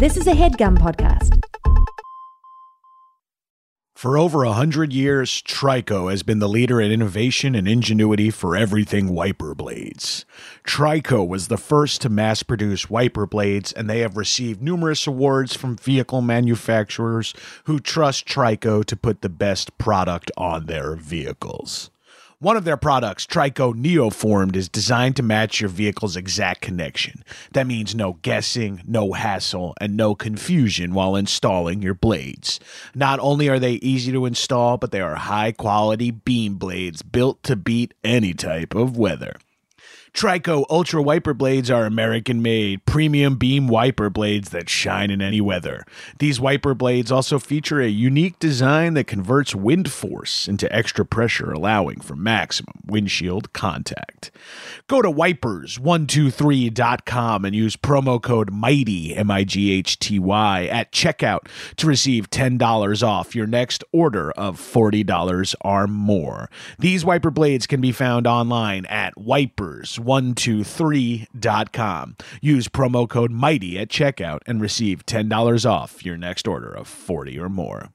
This is a HeadGum podcast. For over 100 years, Trico has been the leader in innovation and ingenuity for everything wiper blades. Trico was the first to mass-produce wiper blades, and they have received numerous awards from vehicle manufacturers who trust Trico to put the best product on their vehicles. One of their products, Trico Neoformed, is designed to match your vehicle's exact connection. That means no guessing, no hassle, and no confusion while installing your blades. Not only are they easy to install, but they are high-quality beam blades built to beat any type of weather. Trico Ultra wiper blades are American-made, premium beam wiper blades that shine in any weather. These wiper blades also feature a unique design that converts wind force into extra pressure, allowing for maximum windshield contact. Go to wipers123.com and use promo code MIGHTY, M-I-G-H-T-Y, at checkout to receive $10 off your next order of $40 or more. These wiper blades can be found online at wipers123.com. Use promo code MIGHTY at checkout and receive $10 off your next order of 40 or more.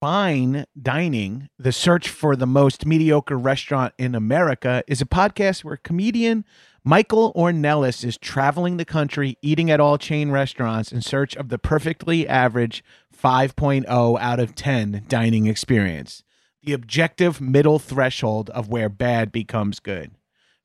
Fine Dining, the search for the most mediocre restaurant in America, is a podcast where comedian Michael Ornellis is traveling the country eating at all chain restaurants in search of the perfectly average 5.0 out of 10 dining experience, the objective middle threshold of where bad becomes good.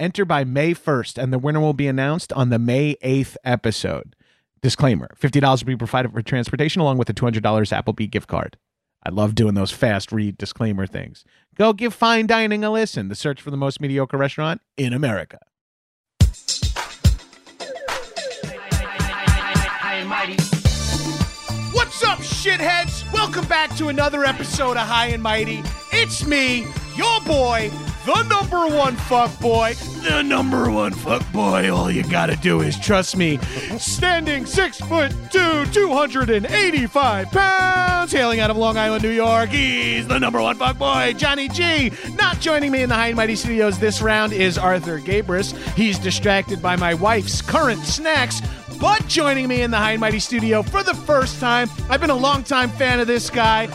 Enter by May 1st, and the winner will be announced on the May 8th episode. Disclaimer, $50 will be provided for transportation along with a $200 Applebee gift card. I love doing those fast read disclaimer things. Go give Fine Dining a listen, the search for the most mediocre restaurant in America. What's up, shitheads? Welcome back to another episode of High and Mighty. It's me, your boy, the number one fuckboy, all you gotta do is trust me. Standing 6'2", 285 pounds, hailing out of Long Island, New York, he's the number one fuckboy, Johnny G. Not joining me in the High and Mighty studios this round is Arthur Gabrus. He's distracted by my wife's current snacks. But joining me in the High and Mighty studio for the first time, I've been a longtime fan of this guy.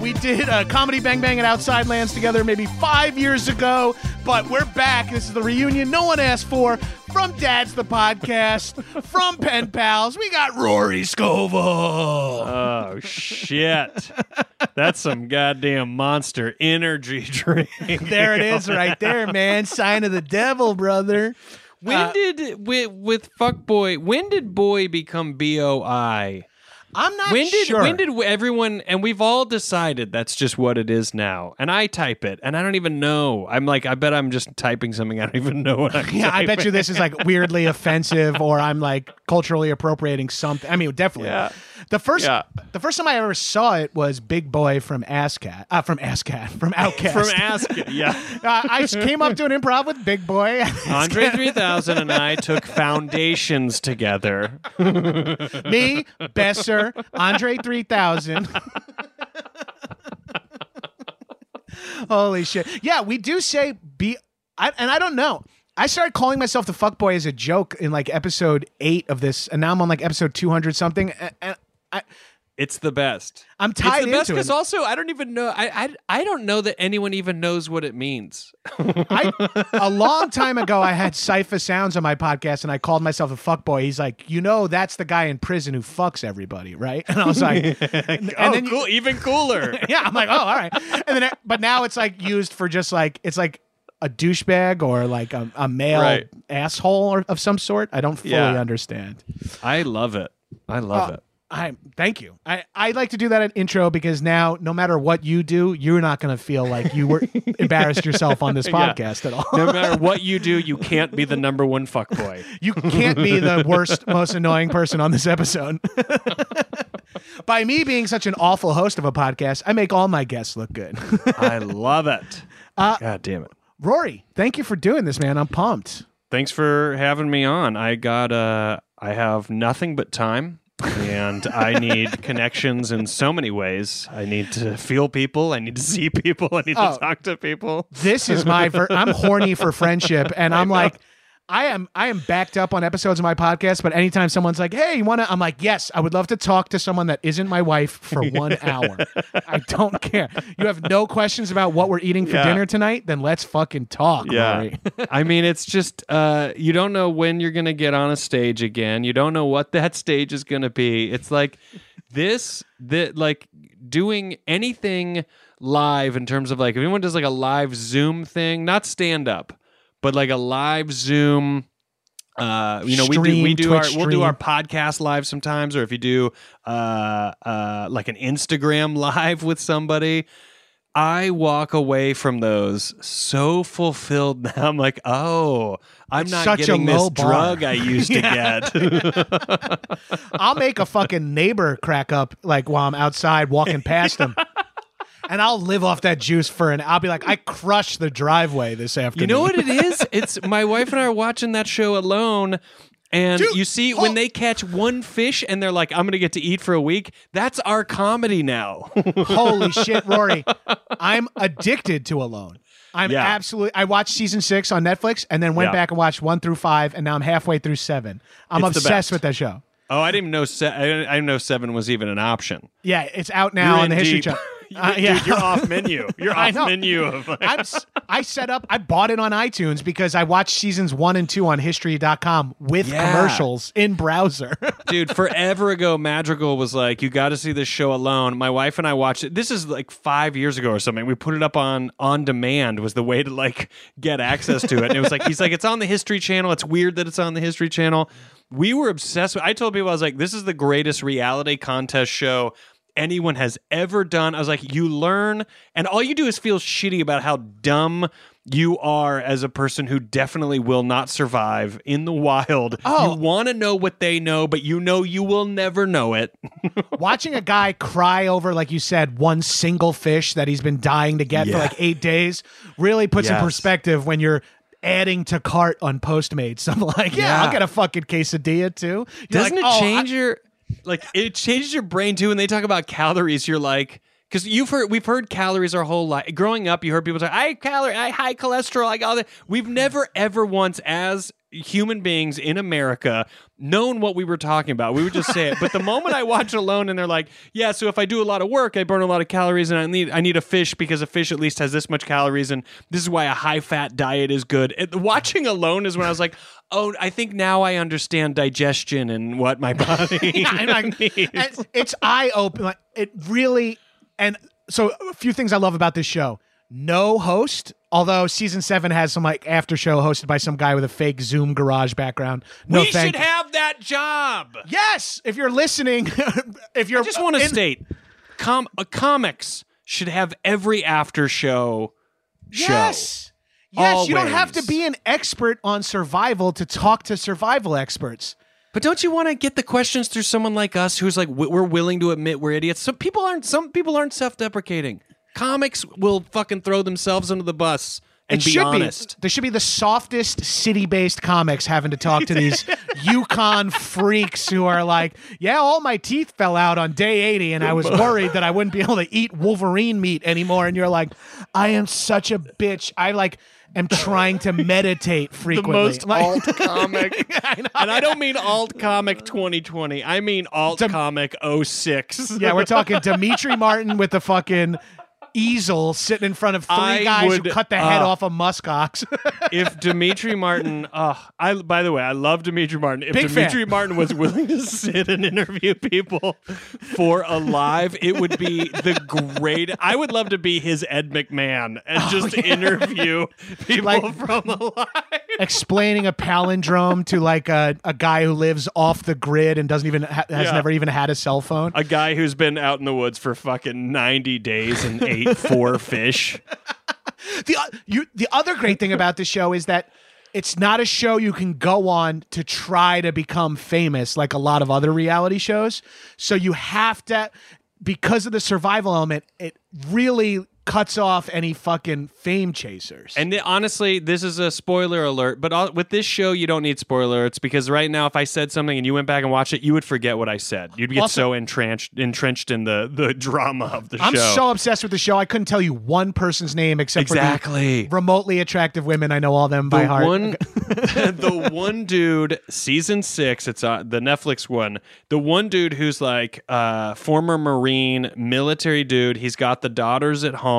We did Comedy Bang Bang at Outside Lands together maybe 5 years ago, but we're back. This is the reunion no one asked for. From Dad's The Podcast, from Pen Pals, we got Rory Scovel. Oh, shit. That's some goddamn monster energy drink. There it is right there, man. Sign of the devil, brother. When did boy become B-O-I? I'm not sure. When did everyone, and we've all decided that's just what it is now. And I type it, and I don't even know. I'm like, I bet I'm just typing something I don't even know what I'm typing. Yeah, I bet you this is like weirdly offensive, or I'm like culturally appropriating something. I mean, definitely. Yeah. The first time I ever saw it was Big Boy from Outkast. From Outkast, yeah. I came up to an improv with Big Boy. Andre 3000 and I took foundations together. Me, Besser, Andre 3000. Holy shit. Yeah, we do say I don't know. I started calling myself the fuckboy as a joke in like episode 8 of this, and now I'm on like episode 200 something. It's the best. I'm tied into it. It's the best because also I don't even know. I don't know that anyone even knows what it means. A long time ago, I had Cypher Sounds on my podcast, and I called myself a fuckboy. He's like, you know, that's the guy in prison who fucks everybody, right? And I was like, cool, even cooler. Yeah, I'm like, oh, all right. And then, but now it's like used for just like it's like a douchebag or like a male asshole of some sort. I don't fully understand. I love it. Thank you. I like to do that at intro because now, no matter what you do, you're not going to feel like you were embarrassed yourself on this podcast at all. No matter what you do, you can't be the number one fuckboy. You can't be the worst, most annoying person on this episode. By me being such an awful host of a podcast, I make all my guests look good. I love it. God damn it. Rory, thank you for doing this, man. I'm pumped. Thanks for having me on. I have nothing but time. And I need connections in so many ways. I need to feel people. I need to see people. I need to talk to people. This is my... I'm horny for friendship. And I'm like... I am backed up on episodes of my podcast, but anytime someone's like, hey, you want to... I'm like, yes, I would love to talk to someone that isn't my wife for 1 hour. I don't care. You have no questions about what we're eating for dinner tonight? Then let's fucking talk, Rory. I mean, it's just... you don't know when you're going to get on a stage again. You don't know what that stage is going to be. It's like doing anything live in terms of like... If anyone does like a live Zoom thing, not stand-up, but like a live Zoom, we'll do our podcast live sometimes, or if you do like an Instagram live with somebody, I walk away from those so fulfilled now. I'm like, oh, I'm not getting this drug I used to get. I'll make a fucking neighbor crack up like while I'm outside walking past them. And I'll live off that juice I'll be like, I crushed the driveway this afternoon. You know what it is? It's my wife and I are watching that show Alone, and dude, you see when they catch one fish and they're like, I'm going to get to eat for a week. That's our comedy now. Holy shit, Rory. I'm addicted to Alone. I'm absolutely... I watched season 6 on Netflix and then went back and watched 1 through 5, and now I'm halfway through 7. I'm obsessed with that show. Oh, I didn't even know I didn't know 7 was even an option. Yeah, it's out now on the History Channel. Dude, you're off menu. You're off menu. I set up... I bought it on iTunes because I watched seasons 1 and 2 on linktree.com with commercials in browser. Dude, forever ago, Madrigal was like, you got to see this show Alone. My wife and I watched it. This is like 5 years ago or something. We put it up on demand was the way to like get access to it. And it was like, he's like, it's on the History Channel. It's weird that it's on the History Channel. We were obsessed with... I told people, I was like, this is the greatest reality contest show anyone has ever done. I was like, you learn, and all you do is feel shitty about how dumb you are as a person who definitely will not survive in the wild. You want to know what they know, but you know you will never know it. Watching a guy cry over, like you said, one single fish that he's been dying to get for like 8 days really puts in perspective when you're adding to cart on Postmates. I'm like, I'll get a fucking quesadilla too. You're it changes your brain too. When they talk about calories, you're like, because we've heard calories our whole life. Growing up, you heard people say, I high cholesterol, I got all that. We've never ever once as human beings in America known what we were talking about. We would just say it. But the moment I watch Alone and they're like, yeah, so if I do a lot of work, I burn a lot of calories, and I need a fish because a fish at least has this much calories, and this is why a high-fat diet is good. Watching Alone is when I was like, oh, I think now I understand digestion and what my body needs. It's eye-opening. Like, it really... And so a few things I love about this show. No host, although season 7 has some like after show hosted by some guy with a fake Zoom garage background. We should have that job. Yes, if you're listening, I just want to state, comics should have every after show. Yes, show. Yes, always. You don't have to be an expert on survival to talk to survival experts. But don't you want to get the questions through someone like us who's like, we're willing to admit we're idiots? Some people aren't self-deprecating. Comics will fucking throw themselves under the bus and be honest. There should be the softest city-based comics having to talk to these Yukon freaks who are like, yeah, all my teeth fell out on day 80 and I was worried that I wouldn't be able to eat Wolverine meat anymore. And you're like, I am such a bitch. I'm trying to meditate frequently. The most alt comic. And I don't mean alt comic 2020. I mean alt comic 06. Yeah, we're talking Dimitri Martin with the fucking easel sitting in front of three guys who cut the head off a muskox. If Dimitri Martin, by the way, I love Dimitri Martin. If Dimitri Martin was willing to sit and interview people for a live, it would be the great. I would love to be his Ed McMahon and interview people from a live. Explaining a palindrome to like a guy who lives off the grid and doesn't even has never even had a cell phone. A guy who's been out in the woods for fucking 90 days and ate 4 fish. The other great thing about this show is that it's not a show you can go on to try to become famous like a lot of other reality shows. So you have to, because of the survival element, it really cuts off any fucking fame chasers. And honestly, this is a spoiler alert, but with this show, you don't need spoiler alerts because right now, if I said something and you went back and watched it, you would forget what I said. You'd get so entrenched in the drama of the show. I'm so obsessed with the show, I couldn't tell you one person's name except for the remotely attractive women. I know all them by heart. The one dude, season 6, it's the Netflix one, the one dude who's like former Marine, military dude, he's got the daughters at home,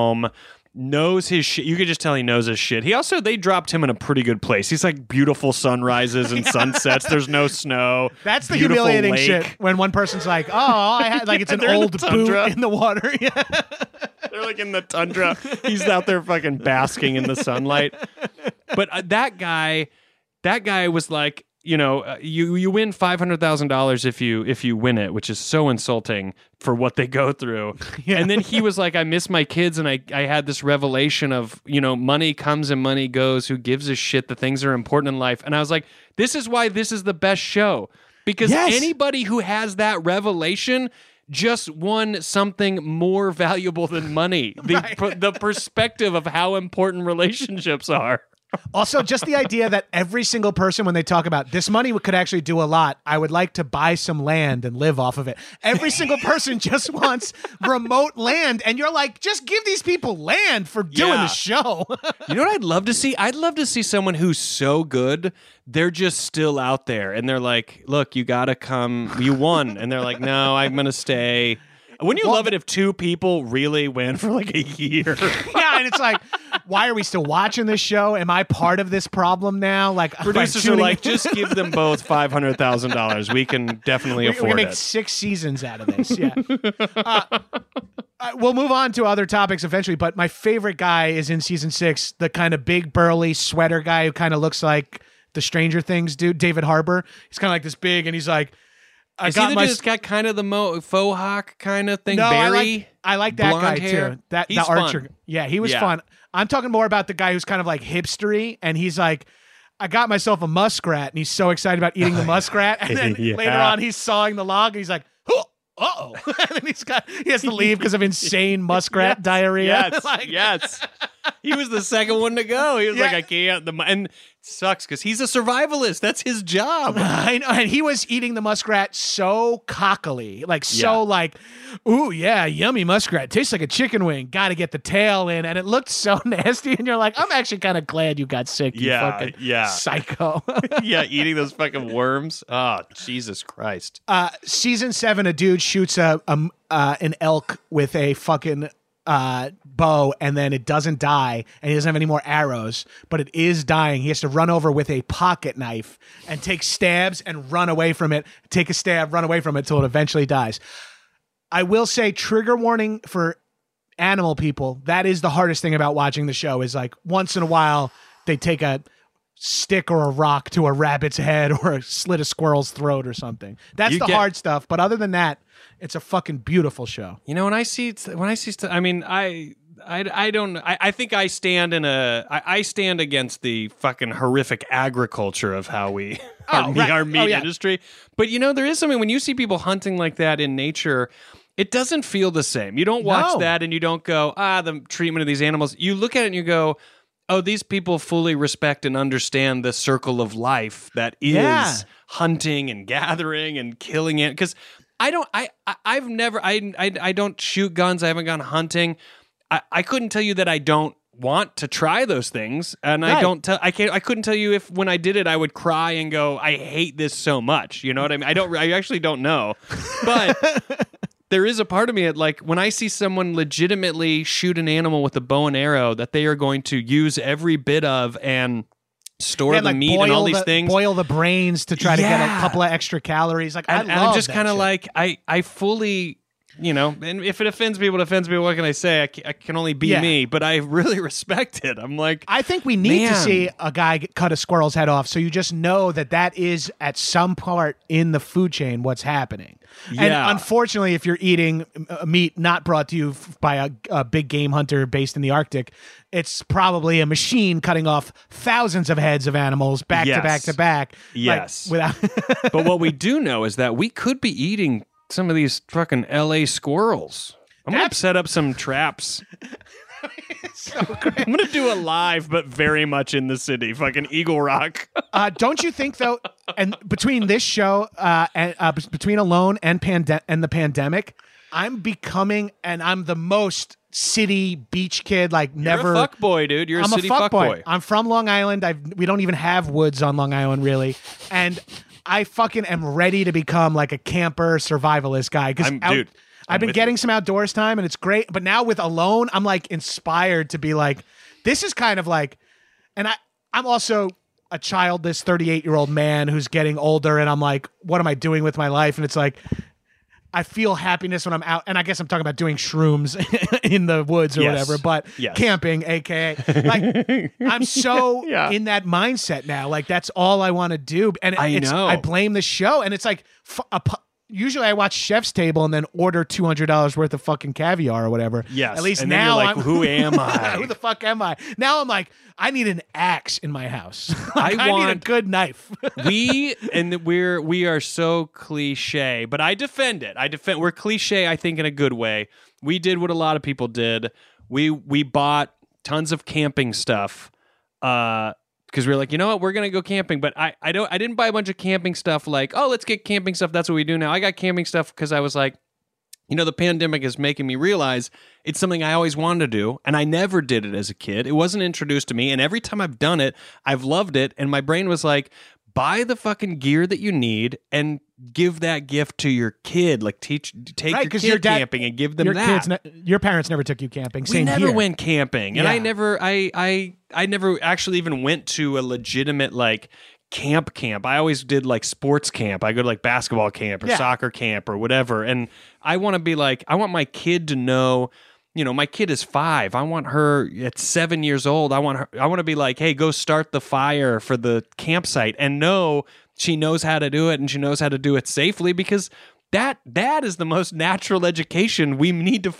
knows his shit. You could just tell he knows his shit. He also, they dropped him in a pretty good place. He's like beautiful sunrises and sunsets. There's no snow. That's the humiliating shit when one person's like, oh, I had like it's an old boot in the water. Yeah. They're like in the tundra. He's out there fucking basking in the sunlight. But that guy was like, you know, you win $500,000 if you win it, which is so insulting for what they go through. Yeah. And then he was like, I miss my kids, and I had this revelation of, you know, money comes and money goes. Who gives a shit? The things that are important in life. And I was like, this is why this is the best show, because anybody who has that revelation just won something more valuable than money. The perspective of how important relationships are. Also, just the idea that every single person, when they talk about this money could actually do a lot, I would like to buy some land and live off of it. Every single person just wants remote land, and you're like, just give these people land for doing the show. You know what I'd love to see? I'd love to see someone who's so good, they're just still out there, and they're like, look, you gotta come, you won. And they're like, no, I'm gonna stay. Wouldn't you love it if 2 people really win for like a year? Yeah, and it's like, why are we still watching this show? Am I part of this problem now? Like, producers are like, just give them both $500,000. We can definitely afford it. We make 6 seasons out of this. Yeah. We'll move on to other topics eventually, but my favorite guy is in season 6, the kind of big burly sweater guy who kind of looks like the Stranger Things dude, David Harbour. He's kind of like this big, and he's like, he's got kind of the faux hawk kind of thing. No, I like that guy too. The archer. Fun. Yeah, he was fun. I'm talking more about the guy who's kind of like hipstery, and he's like, I got myself a muskrat, and he's so excited about eating the muskrat, and then later on he's sawing the log, and he's like, uh-oh. And then he has to leave because of insane muskrat diarrhea. Yes, like, yes. He was the second one to go. He was like, I can't. And it sucks because he's a survivalist. That's his job. I know. And he was eating the muskrat so cockily. Like, so like, ooh, yeah, yummy muskrat. Tastes like a chicken wing. Got to get the tail in. And it looked so nasty. And you're like, I'm actually kind of glad you got sick, you fucking psycho. Yeah, eating those fucking worms. Oh, Jesus Christ. Season 7, a dude shoots an elk with a fucking bow, and then it doesn't die, and he doesn't have any more arrows, but it is dying. He has to run over with a pocket knife and take stabs and run away from it, take a stab, run away from it till it eventually dies. I will say, trigger warning for animal people, that is the hardest thing about watching the show, is like once in a while they take a stick or a rock to a rabbit's head or a slit a squirrel's throat or something. That's the hard stuff, but other than that, it's a fucking beautiful show. You know, I stand against the fucking horrific agriculture of how we our meat industry. But you know, there is something when you see people hunting like that in nature, it doesn't feel the same. You don't watch that and you don't go, the treatment of these animals. You look at it and you go, oh, these people fully respect and understand the circle of life that is hunting and gathering and killing it. Because I don't shoot guns. I haven't gone hunting. I couldn't tell you that I don't want to try those things, and I couldn't tell you if when I did it I would cry and go, I hate this so much. You know what I mean? I actually don't know, but there is a part of me that, like, when I see someone legitimately shoot an animal with a bow and arrow that they are going to use every bit of and store the meat and all these things. Boil the brains to try to get a couple of extra calories. Like, I love that. I'm just kind of like, I fully... You know, and if it offends people, it offends people. What can I say? I can only be me, but I really respect it. I'm like, I think we need to see a guy cut a squirrel's head off, so you just know that that is at some part in the food chain what's happening. Yeah. And unfortunately, if you're eating meat not brought to you by a big game hunter based in the Arctic, it's probably a machine cutting off thousands of heads of animals back to back to back. Yes. Like, without. But what we do know is that we could be eating some of these fucking LA squirrels. I'm going to set up some traps. So I'm going to do a live, but very much in the city. Fucking Eagle Rock. Don't you think, though, and between this show, and between Alone and the pandemic, I'm becoming, and I'm the most city beach kid. Like, never. You're a fuckboy, dude. You're a city fuckboy. I'm from Long Island. We don't even have woods on Long Island, really. And... I fucking am ready to become like a camper survivalist guy because I've been getting some outdoors time and it's great. But now with Alone, I'm like inspired to be like, this is kind of like, and I'm also a childless 38-year-old man who's getting older, and I'm like, what am I doing with my life? And it's like, I feel happiness when I'm out. And I guess I'm talking about doing shrooms in the woods or whatever, but camping, AKA. Like, I'm so in that mindset now. Like, that's all I want to do. And I blame the show. And it's like, usually I watch Chef's Table and then order $200 worth of fucking caviar or whatever. Yes. At least and now you're like, who am I? Who the fuck am I? Now I'm like, I need an axe in my house. Like, I need a good knife. We are so cliche, but I defend it. We're cliche, I think, in a good way. We did what a lot of people did. We bought tons of camping stuff. Because we were like, you know what, we're gonna go camping, but I didn't buy a bunch of camping stuff. Like, oh, let's get camping stuff. That's what we do now. I got camping stuff because I was like, you know, the pandemic is making me realize it's something I always wanted to do, and I never did it as a kid. It wasn't introduced to me, and every time I've done it, I've loved it. And my brain was like, buy the fucking gear that you need and give that gift to your kid. Like, take your kid camping and give them that. Your parents never took you camping. We never went camping, and I never actually even went to a legitimate like camp. I always did like sports camp. I go to like basketball camp or soccer camp or whatever. And I want to be like, I want my kid to know, you know, my kid is 5. I want her at 7 years old. I want to be like, hey, go start the fire for the campsite and know she knows how to do it and she knows how to do it safely, because that is the most natural education we need to,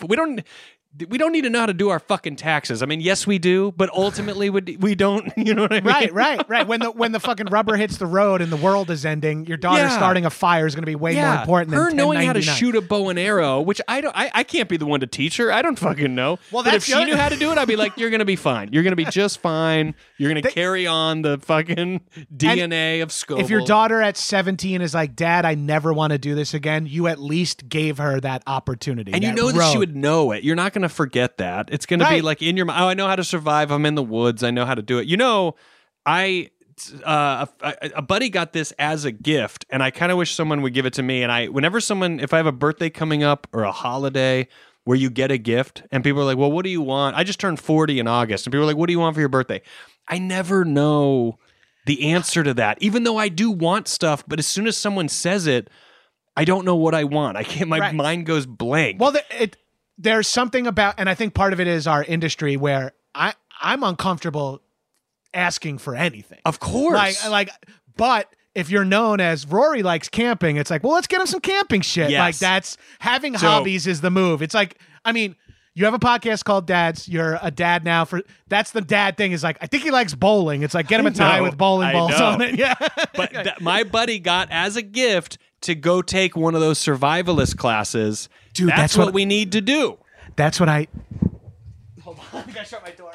we don't need to know how to do our fucking taxes. I mean, yes, we do, but ultimately we don't, you know what I mean? Right. When the fucking rubber hits the road and the world is ending, your daughter starting a fire is going to be way more important than her knowing how to shoot a bow and arrow, which I can't be the one to teach her. I don't fucking know. Well, but if she knew how to do it, I'd be like, you're going to be fine. You're going to be just fine. You're going to carry on the fucking DNA of Scovel. If your daughter at 17 is like, Dad, I never want to do this again, you at least gave her that opportunity. And that she would know it. You're not going to forget that. It's going to be like in your mind. Oh, I know how to survive. I'm in the woods. I know how to do it. You know, a buddy got this as a gift, and I kind of wish someone would give it to me. And if I have a birthday coming up or a holiday where you get a gift and people are like, well, what do you want? I just turned 40 in August, and people are like, what do you want for your birthday? I never know the answer to that, even though I do want stuff. But as soon as someone says it, I don't know what I want. I can't, my mind goes blank. Well, there's something about, and I think part of it is our industry, where I'm uncomfortable asking for anything. Of course. But if you're known as Rory likes camping, it's like, well, let's get him some camping shit. Yes. Like, that's having hobbies is the move. It's like, I mean, you have a podcast called Dad's. You're a dad now. That's the dad thing. Is like, I think he likes bowling. It's like, get him a tie with bowling balls on it. Yeah. But my buddy got as a gift to go take one of those survivalist classes. Dude, that's what we need to do. That's what I. Hold on, I gotta shut my door.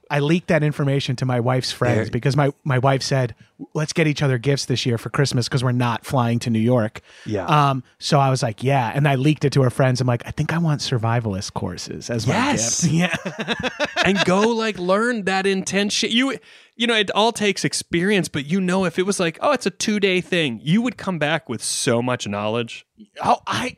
I leaked that information to my wife's friends because my wife said, let's get each other gifts this year for Christmas because we're not flying to New York. Yeah. So I was like, yeah. And I leaked it to her friends. I'm like, I think I want survivalist courses as my gift. Yeah. And go like learn that intense shit. You know, it all takes experience, but you know, if it was like, oh, it's a 2-day thing, you would come back with so much knowledge. Oh, I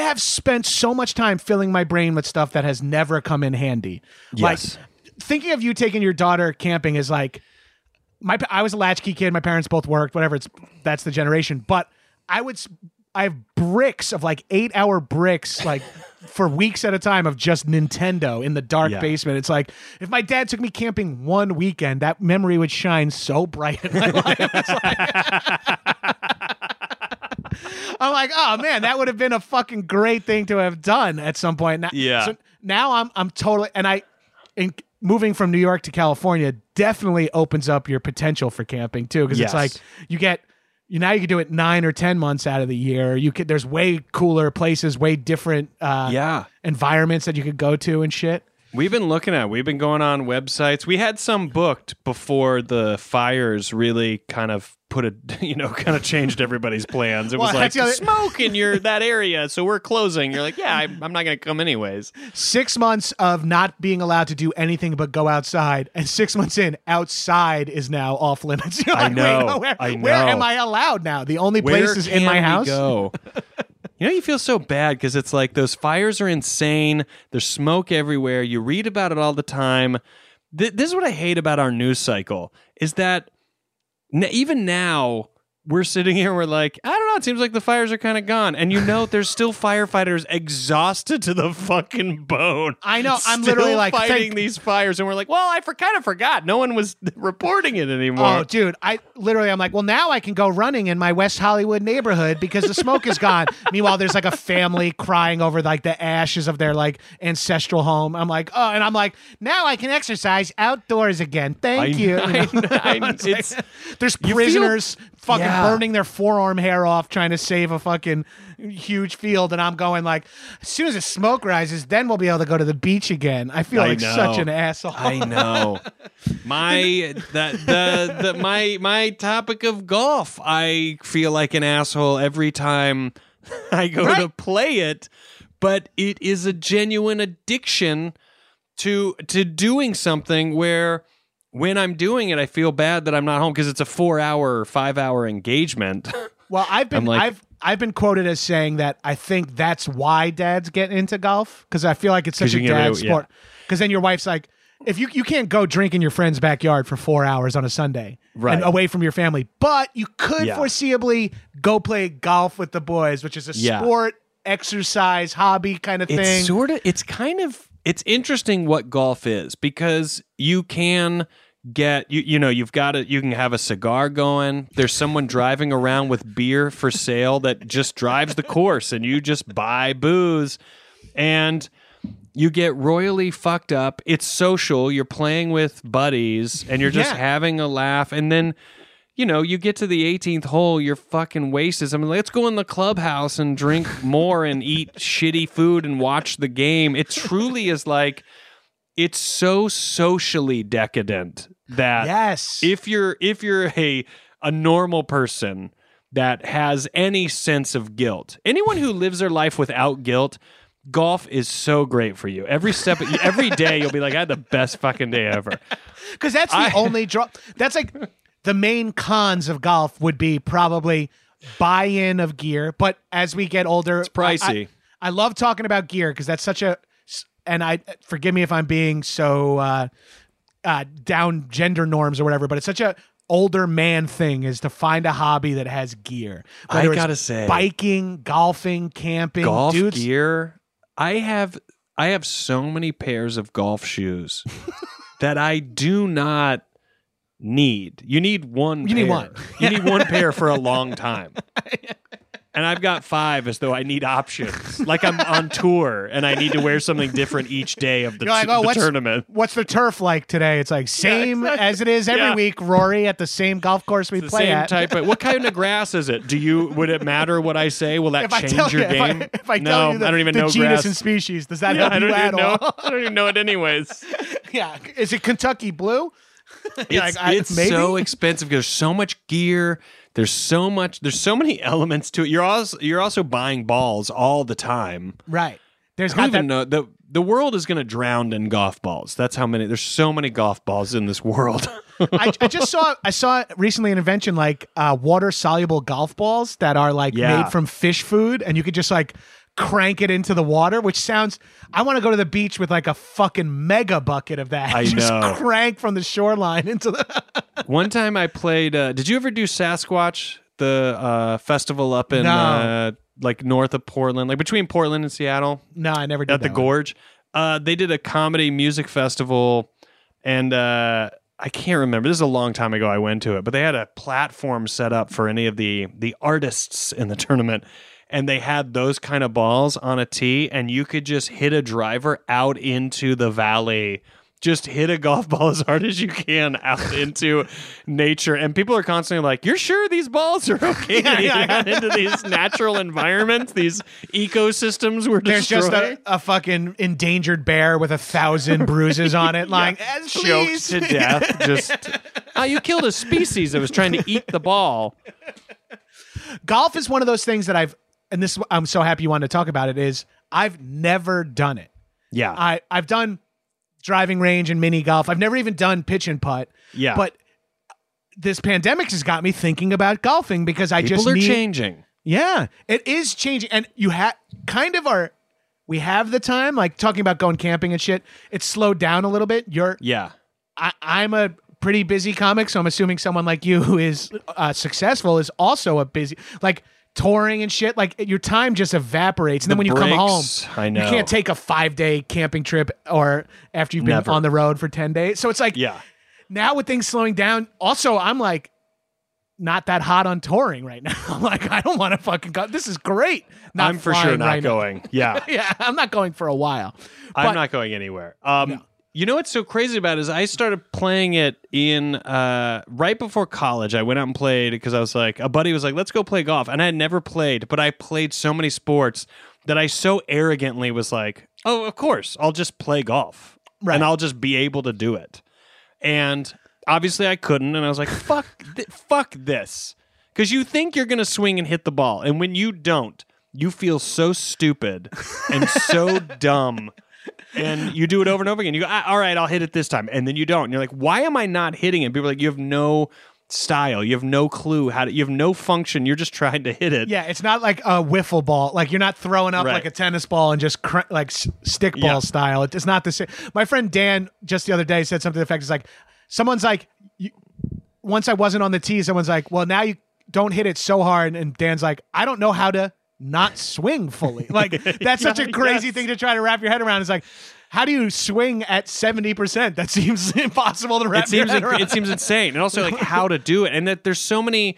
have spent so much time filling my brain with stuff that has never come in handy. Yes. Like thinking of you taking your daughter camping is like I was a latchkey kid. My parents both worked, whatever. That's the generation. But I have bricks of like 8-hour bricks, like for weeks at a time of just Nintendo in the dark basement. It's like if my dad took me camping one weekend, that memory would shine so bright in my life. It's like, I'm like, oh man, that would have been a fucking great thing to have done at some point. Now, so now I'm totally, and moving from New York to California definitely opens up your potential for camping too, because it's like now you can do it 9 or 10 months out of the year. There's way cooler places, way different environments that you could go to and shit. We've been going on websites. We had some booked before the fires really kind of changed everybody's plans. It was like smoke in that area, so we're closing. You're like, yeah, I'm not going to come anyways. 6 months of not being allowed to do anything but go outside, and 6 months in, outside is now off limits. Like, where am I allowed now? The only place is in my house. Go? You know, you feel so bad because it's like those fires are insane. There's smoke everywhere. You read about it all the time. This is what I hate about our news cycle is that even now we're sitting here, we're like, I don't know, it seems like the fires are kind of gone. And there's still firefighters exhausted to the fucking bone. I know, I'm literally like fighting these fires. And we're like, well, I kind of forgot. No one was reporting it anymore. Oh, dude, I'm like, well, now I can go running in my West Hollywood neighborhood because the smoke is gone. Meanwhile, there's like a family crying over like the ashes of their like ancestral home. I'm like, oh, and I'm like, now I can exercise outdoors again. Thank you. There's prisoners fucking burning their forearm hair off trying to save a fucking huge field, and I'm going like, as soon as the smoke rises, then we'll be able to go to the beach again. I feel like such an asshole. I know. My topic of golf, I feel like an asshole every time I go to play it, but it is a genuine addiction to doing something where when I'm doing it, I feel bad that I'm not home because it's a 4-hour, 5-hour engagement. Well, I've been quoted as saying that I think that's why dads get into golf, because I feel like it's such a dad sport. Because then your wife's like, if you can't go drink in your friend's backyard for 4 hours on a Sunday and away from your family, but you could foreseeably go play golf with the boys, which is a sport, exercise, hobby kind of thing. It's interesting what golf is, because you can get you can have a cigar going. There's someone driving around with beer for sale that just drives the course, and you just buy booze and you get royally fucked up. It's social. You're playing with buddies and you're just having a laugh, and then you get to the 18th hole, you're fucking wasted. I mean, let's go in the clubhouse and drink more and eat shitty food and watch the game. It truly is like, it's so socially decadent that if you're a normal person that has any sense of guilt, anyone who lives their life without guilt, golf is so great for you. Every day you'll be like, I had the best fucking day ever. Because that's the only draw. That's like... The main cons of golf would be probably buy-in of gear, but as we get older, it's pricey. I love talking about gear because that's such a, and I forgive me if I'm being so down gender norms or whatever, but it's such a older man thing is to find a hobby that has gear. I gotta say, biking, golfing, camping, golf gear. I have so many pairs of golf shoes that I do not. Need. You need one pair. You need one pair for a long time. And I've got five as though I need options. Like I'm on tour and I need to wear something different each day of the, like, oh, the tournament. What's the turf like today? It's like same as it is every week, Rory, at the same golf course we play same at. Type of, what kind of grass is it? Would it matter what I say? Will that change your game? If I tell you, I don't even know the genus and species. Does that help you at all? I don't even know it anyways. Yeah. Is it Kentucky blue? It's so expensive. There's so much gear. There's so many elements to it. You're also buying balls all the time. Right. There's not even the world is going to drown in golf balls. That's how many. There's so many golf balls in this world. I saw recently an invention like water soluble golf balls that are like made from fish food, and you could just like crank it into the water, which sounds, I want to go to the beach with like a fucking mega bucket of that. I just know. Crank from the shoreline into the... One time I played, did you ever do Sasquatch, the festival up in like north of Portland, like between Portland and Seattle? No, I never did that. At the Gorge. They did a comedy music festival and I can't remember. This is a long time ago I went to it, but they had a platform set up for any of the artists in the tournament. And they had those kind of balls on a tee, and you could just hit a driver out into the valley. Just hit a golf ball as hard as you can out into nature. And people are constantly like, you're sure these balls are okay? Out into these natural environments, these ecosystems were destroyed. There's just a fucking endangered bear with 1,000 bruises on it, lying choked to death. Just, you killed a species that was trying to eat the ball. Golf is one of those things that I've... And this, I'm so happy you wanted to talk about it, is I've never done it. Yeah. I've done driving range and mini golf. I've never even done pitch and putt. Yeah. But this pandemic has got me thinking about golfing because people are changing. Yeah, it is changing. And you we have the time, like talking about going camping and shit. It's slowed down a little bit. I'm a pretty busy comic. So I'm assuming someone like you who is successful is also a busy, like, touring and shit, like your time just evaporates. And then when you come home, I know. You can't take a 5-day camping trip or after you've been on the road for 10 days. So it's like, now with things slowing down, also I'm like not that hot on touring right now. I'm like, I don't want to fucking go. This is great. I'm for sure not going. Yeah. I'm not going for a while. I'm not going anywhere. No. You know what's so crazy about it is I started playing it in right before college. I went out and played because I was like, a buddy was like, let's go play golf. And I had never played, but I played so many sports that I so arrogantly was like, oh, of course, I'll just play golf. Right. And I'll just be able to do it. And obviously I couldn't. And I was like, fuck this. Because you think you're going to swing and hit the ball. And when you don't, you feel so stupid and so dumb. And you do it over and over again. You go, all right, I'll hit it this time. And then you don't. And you're like, why am I not hitting it? People are like, you have no style. You have no clue you have no function. You're just trying to hit it. Yeah, it's not like a wiffle ball. Like, you're not throwing up like a tennis ball and just stick ball style. It's not the same. My friend Dan just the other day said something to the effect, it's like, someone's like, once I wasn't on the tee, someone's like, well, now you don't hit it so hard. And Dan's like, I don't know how to not swing fully. Like, that's such a crazy thing to try to wrap your head around. It's like, how do you swing at 70%? That seems impossible to wrap your head around. It seems insane. And also, like, how to do it. And that there's so many...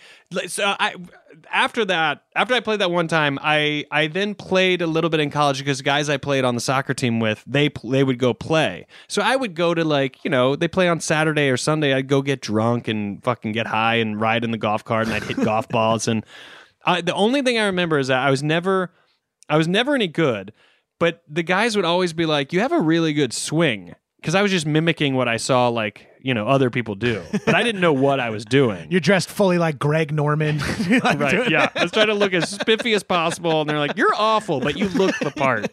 After I played that one time, I then played a little bit in college because guys I played on the soccer team with, they would go play. So I would go to, like, they play on Saturday or Sunday. I'd go get drunk and fucking get high and ride in the golf cart, and I'd hit golf balls and... the only thing I remember is that I was never any good, but the guys would always be like, you have a really good swing. Because I was just mimicking what I saw, like, other people do. But I didn't know what I was doing. You're dressed fully like Greg Norman. Like, right, yeah. I was trying to look as spiffy as possible. And they're like, you're awful, but you look the part.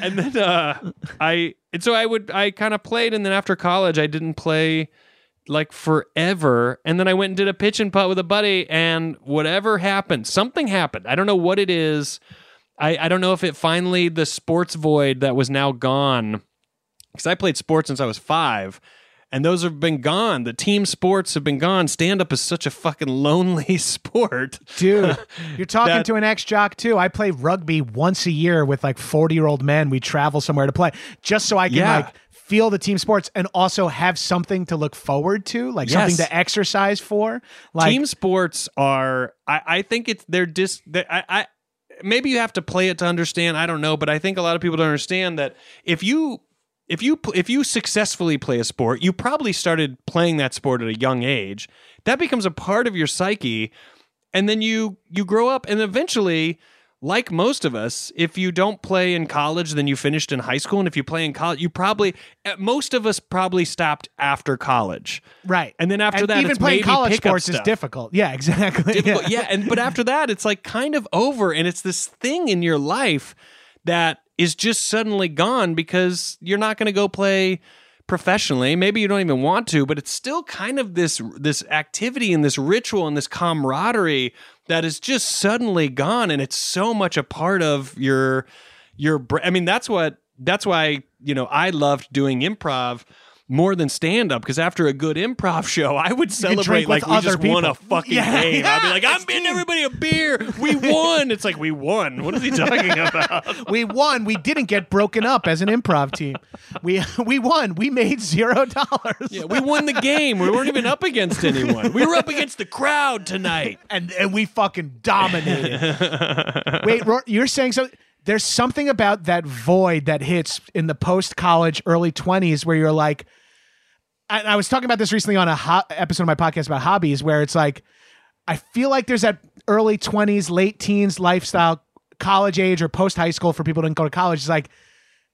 And then I kind of played. And then after college, I didn't play like forever, and then I went and did a pitch and putt with a buddy, and whatever happened, something happened. I don't know what it is. I don't know if it finally, the sports void that was now gone, because I played sports since I was 5, and those have been gone. The team sports have been gone. Stand-up is such a fucking lonely sport. Dude, you're talking to an ex-jock, too. I play rugby once a year with, like, 40-year-old men. We travel somewhere to play just so I can, like... feel the team sports and also have something to look forward to, like something to exercise for. Like, team sports are, I think it's, they're just, maybe you have to play it to understand. I don't know, but I think a lot of people don't understand that if you successfully play a sport, you probably started playing that sport at a young age. That becomes a part of your psyche, and then you grow up, and eventually, like most of us, if you don't play in college, then you finished in high school, and if you play in college, you probably, most of us probably stopped after college, right? And then after that, even it's playing college sports is difficult. Yeah, exactly. Difficult. Yeah, and but after that, it's like kind of over, and it's this thing in your life that is just suddenly gone because you're not going to go play professionally. Maybe you don't even want to, but it's still kind of this activity and this ritual and this camaraderie that is just suddenly gone, and it's so much a part of your. I mean, that's why I loved doing improv more than stand-up, because after a good improv show, I would celebrate like we just won a fucking game. Yeah. I'd be like, I'm getting everybody a beer. We won. It's like, we won. What is he talking about? We won. We didn't get broken up as an improv team. We won. We made $0. Yeah, we won the game. We weren't even up against anyone. We were up against the crowd tonight. And we fucking dominated. Wait, you're saying something? There's something about that void that hits in the post-college, early 20s where you're like, I was talking about this recently on an episode of my podcast about hobbies, where it's like, I feel like there's that early 20s, late teens lifestyle, college age or post-high school for people who didn't go to college. It's like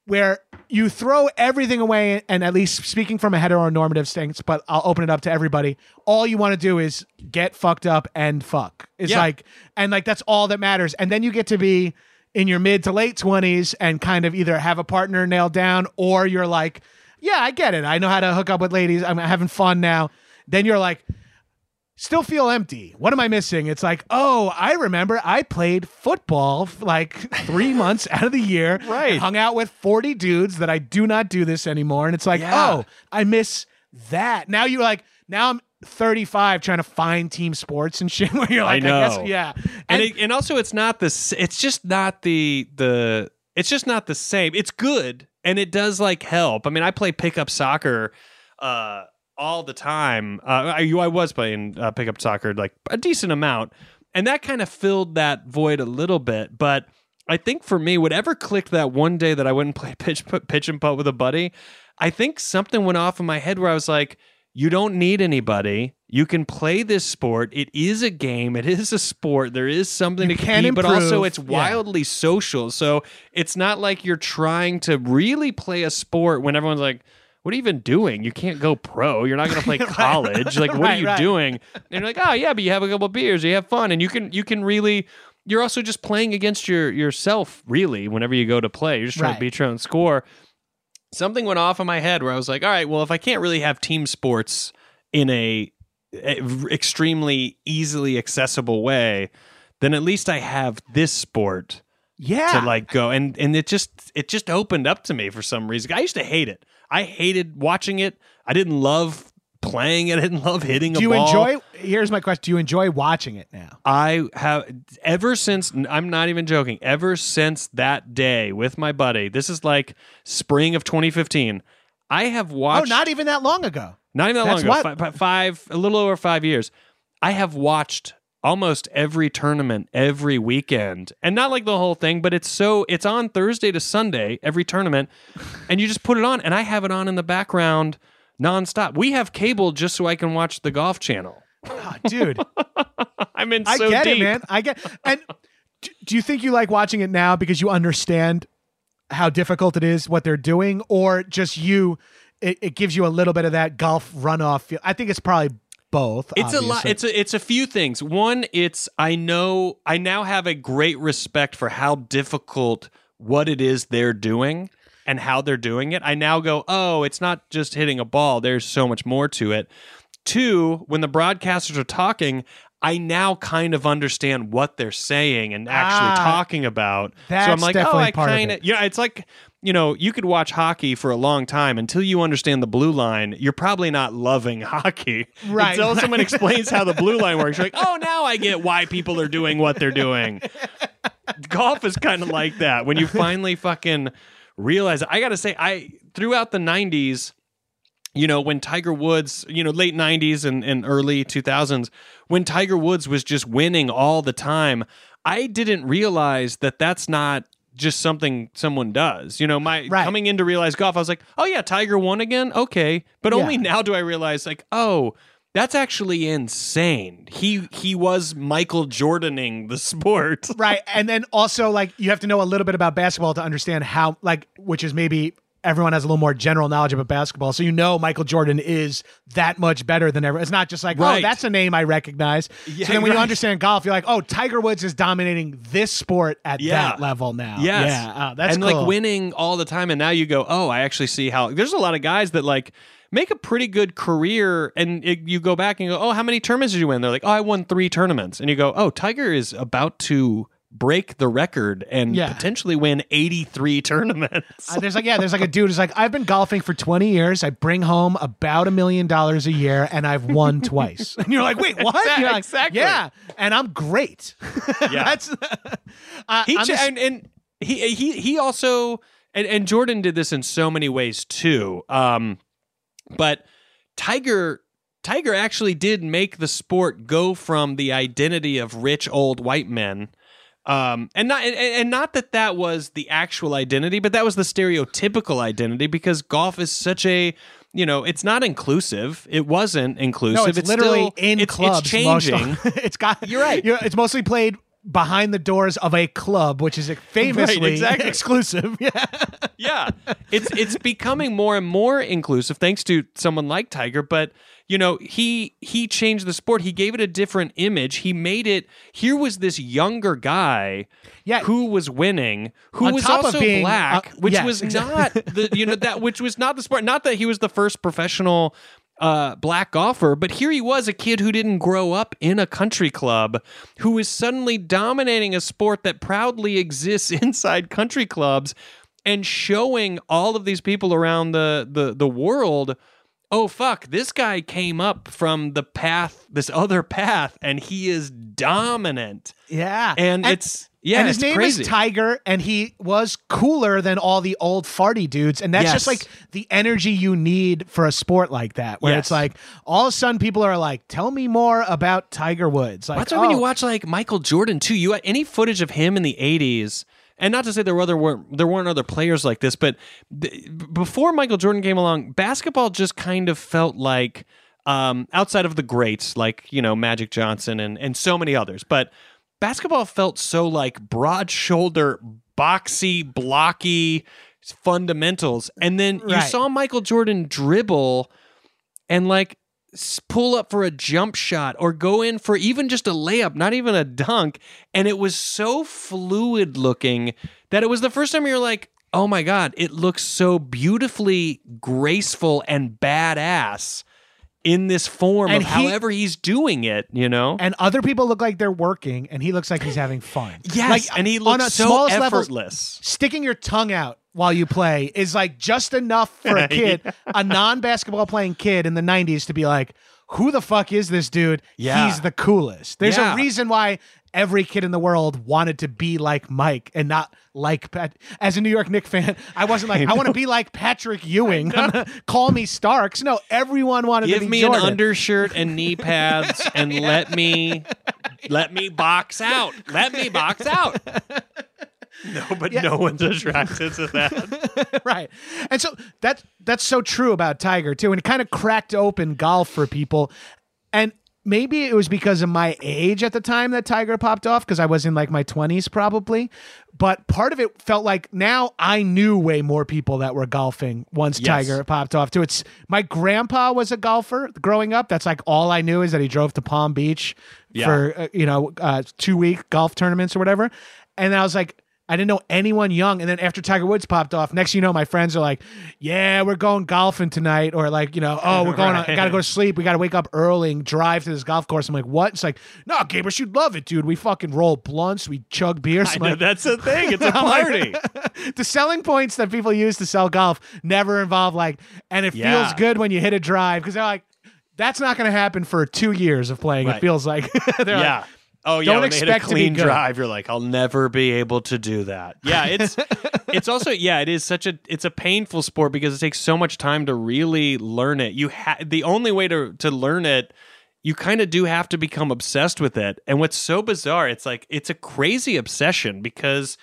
where you throw everything away, and at least speaking from a heteronormative stance, but I'll open it up to everybody. All you want to do is get fucked up and fuck. It's like, and like, that's all that matters. And then you get to be in your mid to late 20s and kind of either have a partner nailed down, or you're like, yeah, I get it. I know how to hook up with ladies. I'm having fun now. Then you're like, still feel empty. What am I missing? It's like, oh, I remember I played football like 3 months out of the year. Right. Hung out with 40 dudes that I do not do this anymore. And it's like, oh, I miss that. Now you're like, now I'm 35 trying to find team sports and shit, where you're like, I guess, and also it's not this, it's just not the it's just not the same. It's good, and it does like help. I mean, I play pickup soccer all the time. I was playing pickup soccer like a decent amount, and that kind of filled that void a little bit. But I think for me, whatever clicked that one day that I wouldn't play pitch and putt with a buddy, I think something went off in my head where I was like, you don't need anybody. You can play this sport. It is a game. It is a sport. There is something you to keep, improve. But also it's wildly social. So it's not like you're trying to really play a sport when everyone's like, what are you even doing? You can't go pro. You're not going to play college. Like, what are you doing? And you're like, oh, yeah, but you have a couple of beers. You have fun. And you can really, you're also just playing against yourself, really, whenever you go to play. You're just trying to beat your own score. Something went off in my head where I was like, all right, well, if I can't really have team sports in a extremely easily accessible way, then at least I have this sport to like go. And it just opened up to me for some reason. I used to hate it. I hated watching it. I didn't love playing it. I didn't love hitting a ball. Here's my question. Do you enjoy watching it now? I have, ever since, I'm not even joking, ever since that day with my buddy, this is like spring of 2015, I have watched... Oh, not even that long ago. Not even that long ago. A little over 5 years. I have watched almost every tournament every weekend, and not like the whole thing, but it's on Thursday to Sunday, every tournament, and you just put it on, and I have it on in the background nonstop. We have cable just so I can watch the Golf Channel. Oh, dude, I'm in. I so get deep. It, man. I get. And do you think you like watching it now because you understand how difficult it is, what they're doing, or just you? It gives you a little bit of that golf runoff feel. I think it's probably both. It's obviously a lot. It's a few things. One, I now have a great respect for how difficult what it is they're doing. And how they're doing it, I now go, oh, it's not just hitting a ball. There's so much more to it. Two, when the broadcasters are talking, I now kind of understand what they're saying and actually talking about. That's so I'm like, oh, I kind of, it's like, you could watch hockey for a long time until you understand the blue line. You're probably not loving hockey. Right. Until someone explains how the blue line works. You're like, oh, now I get why people are doing what they're doing. Golf is kind of like that. When you finally fucking realize, I gotta say, I throughout the 90s, you know, when Tiger Woods, you know, late 90s and early 2000s, when Tiger Woods was just winning all the time, I didn't realize that that's not just something someone does. You know, my coming in to realize golf, I was like, oh yeah, Tiger won again? Okay. But only now do I realize, like, oh, that's actually insane. He was Michael Jordaning the sport. Right. And then also, like, you have to know a little bit about basketball to understand how, like, which is maybe everyone has a little more general knowledge about basketball. So, you know, Michael Jordan is that much better than everyone. It's not just like, oh, that's a name I recognize. Yeah, so then when you understand golf, you're like, oh, Tiger Woods is dominating this sport at that level now. Yes. Yeah. Oh, that's cool. Like winning all the time. And now you go, oh, I actually see how there's a lot of guys that like make a pretty good career, and you go back and you go, oh, how many tournaments did you win? They're like, oh, I won 3 tournaments. And you go, oh, Tiger is about to break the record and potentially win 83 tournaments. There's like a dude who's like, I've been golfing for 20 years. I bring home about $1 million a year, and I've won twice. And you're like, wait, what? Exactly. Yeah, and I'm great. Yeah, that's. He also Jordan did this in so many ways too. But Tiger actually did make the sport go from the identity of rich old white men, and not that that was the actual identity, but that was the stereotypical identity, because golf is such a, you know, it's not inclusive. It wasn't inclusive. No, it's literally still, in clubs. It's changing. It's got. You're right. It's mostly played behind the doors of a club, which is famously exclusive. Yeah. Yeah. It's becoming more and more inclusive thanks to someone like Tiger, but you know, he changed the sport. He gave it a different image. He made it, here was this younger guy who was winning, who was also being black, which was not the sport. Not that he was the first professional black golfer, but here he was, a kid who didn't grow up in a country club, who is suddenly dominating a sport that proudly exists inside country clubs, and showing all of these people around the world, oh fuck, this guy came up from the path, this other path, and he is dominant. Yeah. And it's yeah, and his name is Tiger, and he was cooler than all the old farty dudes, and that's just like the energy you need for a sport like that, where it's like all of a sudden people are like, "Tell me more about Tiger Woods." Like, that's why when you watch like Michael Jordan too, you had any footage of him in the '80s, and not to say there weren't other players like this, but before Michael Jordan came along, basketball just kind of felt like outside of the greats, like, you know, Magic Johnson and so many others, but basketball felt so like broad shoulder, boxy, blocky fundamentals. And then you saw Michael Jordan dribble and like pull up for a jump shot or go in for even just a layup, not even a dunk. And it was so fluid looking that it was the first time you're like, oh my God, it looks so beautifully graceful and badass in this form and of however he's doing it, you know? And other people look like they're working, and he looks like he's having fun. Yes, like, and he looks so effortless. Sticking your tongue out while you play is like just enough for a kid, a non-basketball playing kid in the 90s to be like, who the fuck is this dude? Yeah. He's the coolest. There's a reason why every kid in the world wanted to be like Mike and not like Pat. As a New York Knicks fan, I wasn't like, I want to be like Patrick Ewing. Call me Starks. No, everyone wanted to be Jordan. Give me an undershirt and knee pads and let me box out. No, but no one's attracted to that. Right. And so that's so true about Tiger, too. And it kind of cracked open golf for people. And maybe it was because of my age at the time that Tiger popped off, because I was in like my 20s probably. But part of it felt like now I knew way more people that were golfing once Tiger popped off too. It's my grandpa was a golfer growing up. That's like all I knew is that he drove to Palm Beach for 2-week golf tournaments or whatever. And I was like, I didn't know anyone young. And then after Tiger Woods popped off, next thing you know, my friends are like, yeah, we're going golfing tonight. Or like, you know, oh, we're going, got to go to sleep. We got to wake up early and drive to this golf course. I'm like, what? It's like, no, Gabrus, you'd love it, dude. We fucking roll blunts. We chug beers. I know, like, that's the thing. It's a party. Like, the selling points that people use to sell golf never involve like, and it feels good when you hit a drive. Because they're like, that's not going to happen for 2 years of playing. Right. It feels like. They're like, oh yeah, don't expect a clean drive. You're like, I'll never be able to do that. Yeah, it's It's also, yeah, it is such a, it's a painful sport because it takes so much time to really learn it. The only way to learn it, you kind of do have to become obsessed with it. And what's so bizarre, it's like, it's a crazy obsession because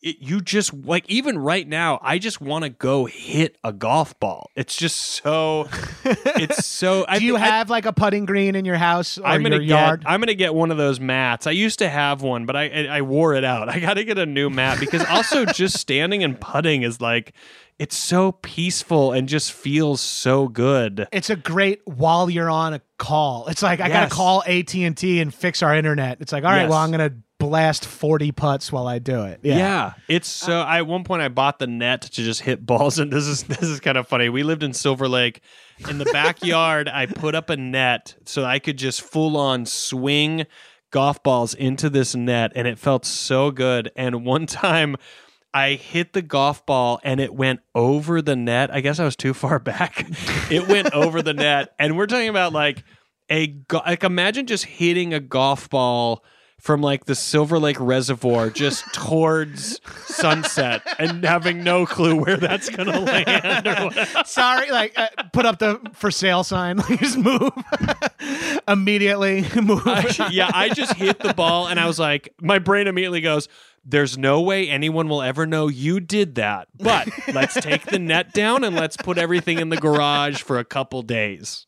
you just, like, even right now, I just want to go hit a golf ball. It's just so, it's so. Do you have like a putting green in your house or yard? I'm going to get one of those mats. I used to have one, but I wore it out. I got to get a new mat because also just standing and putting is like, it's so peaceful and just feels so good. It's a great while you're on a call. It's like, I got to call AT&T and fix our internet. It's like, all right, well, I'm going to blast 40 putts while I do it. Yeah. It's so, I, at one point I bought the net to just hit balls. And this is kind of funny. We lived in Silver Lake. In the backyard, I put up a net so I could just full on swing golf balls into this net. And it felt so good. And one time, I hit the golf ball and it went over the net. I guess I was too far back. It went over the net. And we're talking about like imagine just hitting a golf ball from like the Silver Lake Reservoir just towards Sunset and having no clue where that's going to land. Or what. Sorry, like put up the for sale sign. Just move. Immediately move. I just hit the ball and I was like, my brain immediately goes, there's no way anyone will ever know you did that, but let's take the net down and let's put everything in the garage for a couple days.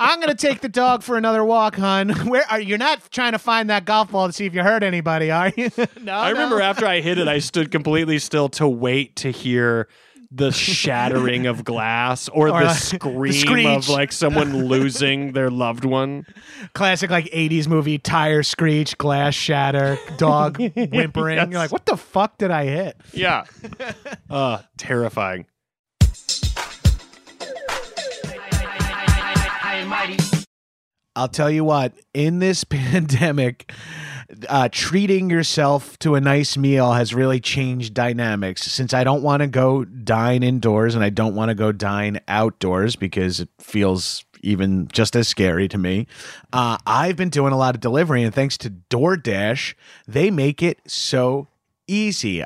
I'm going to take the dog for another walk, hon. You're not trying to find that golf ball to see if you hurt anybody, are you? No. Remember after I hit it, I stood completely still to wait to hear the shattering of glass or the scream of like someone losing their loved one. Classic like 80s movie, tire screech, glass shatter, dog whimpering. Yes. You're like, what the fuck did I hit? Yeah. Terrifying. I'll tell you what, in this pandemic, treating yourself to a nice meal has really changed dynamics since I don't want to go dine indoors and I don't want to go dine outdoors because it feels even just as scary to me. I've been doing a lot of delivery, and thanks to DoorDash, they make it so easy.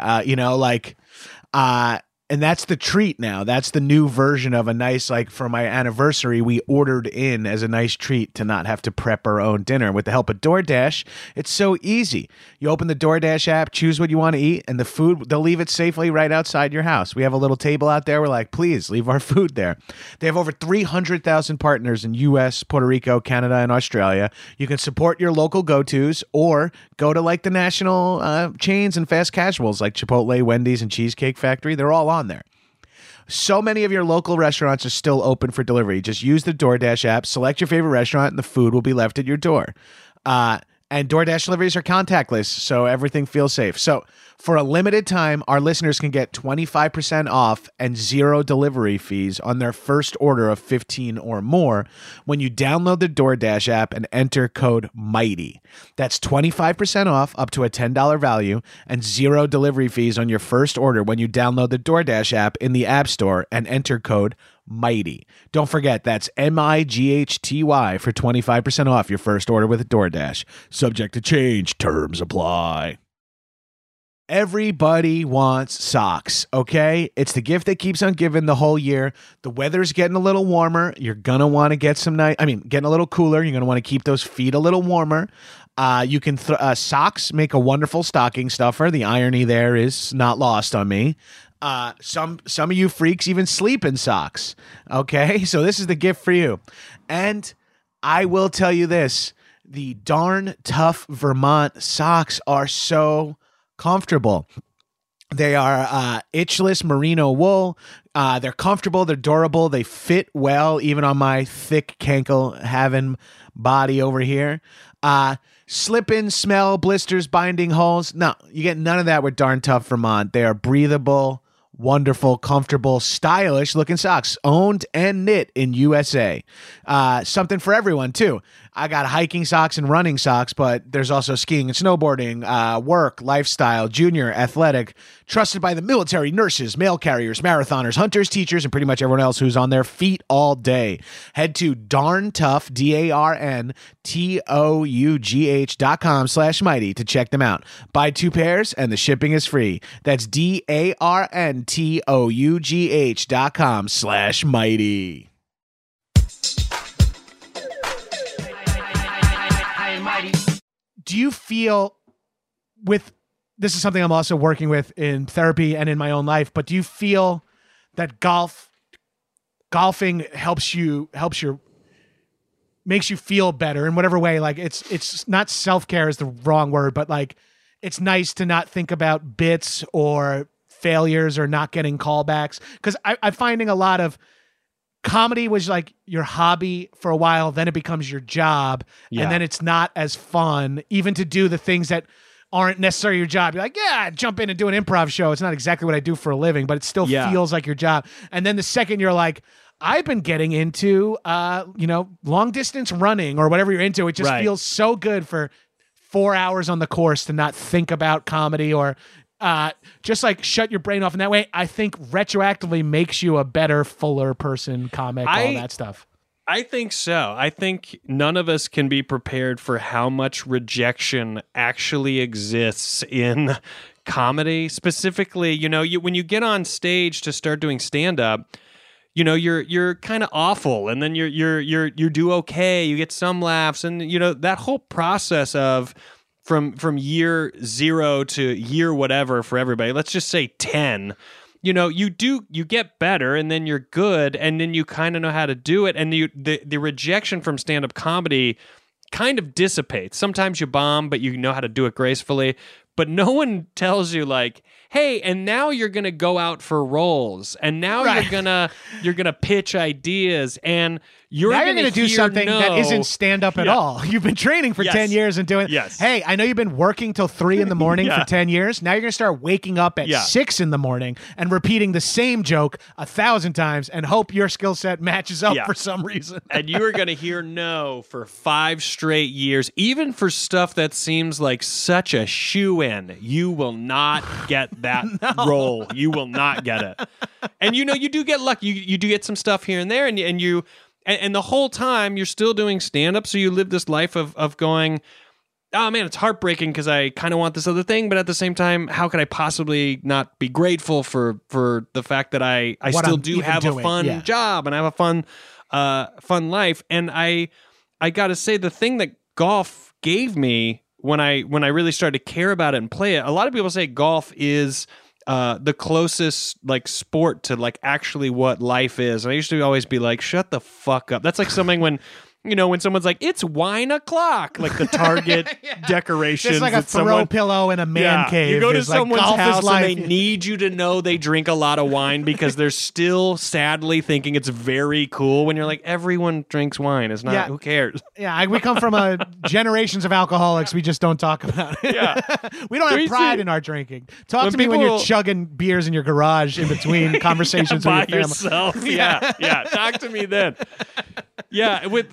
And that's the treat now. That's the new version of a nice, like for my anniversary, we ordered in as a nice treat to not have to prep our own dinner. With the help of DoorDash, it's so easy. You open the DoorDash app, choose what you want to eat, and the food, they'll leave it safely right outside your house. We have a little table out there. We're like, please leave our food there. They have over 300,000 partners in U.S., Puerto Rico, Canada, and Australia. You can support your local go-tos or go to like the national chains and fast casuals like Chipotle, Wendy's, and Cheesecake Factory. They're all on there. So many of your local restaurants are still open for delivery. Just use the DoorDash app, select your favorite restaurant, and the food will be left at your door. And DoorDash deliveries are contactless, so everything feels safe. So for a limited time, our listeners can get 25% off and zero delivery fees on their first order of 15 or more when you download the DoorDash app and enter code MIGHTY. That's 25% off up to a $10 value and zero delivery fees on your first order when you download the DoorDash app in the App Store and enter code MIGHTY. Don't forget, that's MIGHTY for 25% off your first order with DoorDash. Subject to change. Terms apply. Everybody wants socks, okay? It's the gift that keeps on giving the whole year. The weather's getting a little warmer. You're going to want to get some nice, getting a little cooler. You're going to want to keep those feet a little warmer. You can socks make a wonderful stocking stuffer. The irony there is not lost on me. Some of you freaks even sleep in socks. Okay, so this is the gift for you. And I will tell you this, the Darn Tough Vermont socks are so comfortable. They are itchless merino wool. They're comfortable. They're durable. They fit well, even on my thick cankle-having body over here. Slip in, smell, blisters, binding holes. No, you get none of that with Darn Tough Vermont. They are breathable, wonderful, comfortable, stylish looking socks, owned and knit in USA. Something for everyone too. I got hiking socks and running socks, but there's also skiing and snowboarding, work, lifestyle, junior, athletic, trusted by the military, nurses, mail carriers, marathoners, hunters, teachers, and pretty much everyone else who's on their feet all day. Head to Darn Tough, DarnToughTouch.com/mighty to check them out. Buy 2 pairs and the shipping is free. That's DarnTouch.com/mighty. Do you feel with, this is something I'm also working with in therapy and in my own life, but do you feel that golfing makes you feel better in whatever way? Like it's not self-care is the wrong word, but like, it's nice to not think about bits or failures or not getting callbacks. Cause I'm finding a lot of comedy was like your hobby for a while, then it becomes your job, and then it's not as fun even to do the things that aren't necessarily your job. You're like, I jump in and do an improv show. It's not exactly what I do for a living, but it still feels like your job. And then the second you're like, I've been getting into, long distance running or whatever you're into. It just feels so good for 4 hours on the course to not think about comedy or just like shut your brain off in that way. I think retroactively makes you a better, fuller person, comic, all that stuff. I think so. I think none of us can be prepared for how much rejection actually exists in comedy. Specifically, when you get on stage to start doing stand-up, you're kind of awful, and then you do okay. You get some laughs, and that whole process of from year 0 to year whatever for everybody, let's just say 10, you get better and then you're good and then you kind of know how to do it. And the rejection from stand-up comedy kind of dissipates. Sometimes you bomb, but you know how to do it gracefully. But no one tells you like, hey, and now you're going to go out for roles, and now you're going to pitch ideas, and you're going to do something that isn't stand up at all. You've been training for 10 years and doing it. Yes. Hey, I know you've been working till 3 in the morning for 10 years. Now you're going to start waking up at 6 in the morning and repeating the same joke 1,000 times and hope your skill set matches up for some reason. And you are going to hear no for 5 straight years, even for stuff that seems like such a shoo-in. You will not get that role. You will not get it. And you do get lucky. You do get some stuff here and there, and the whole time you're still doing stand-up, so you live this life of going, oh man, it's heartbreaking because I kind of want this other thing, but at the same time, how could I possibly not be grateful for the fact that I still do have a fun job and I have a fun life. And I gotta say, the thing that golf gave me when I really started to care about it and play it, a lot of people say golf is the closest like sport to like actually what life is. And I used to always be like, shut the fuck up. That's like something when, when someone's like, it's wine o'clock, like the Target decorations. It's like a throw pillow in a man cave. You go to someone's house and they need you to know they drink a lot of wine because they're still sadly thinking it's very cool when you're like, everyone drinks wine. It's not, who cares? Yeah, we come from generations of alcoholics. We just don't talk about it. Yeah. We don't have pride in our drinking. Talk to me when you're chugging beers in your garage in between conversations with your family. Yourself. Yeah. Talk to me then. Yeah, when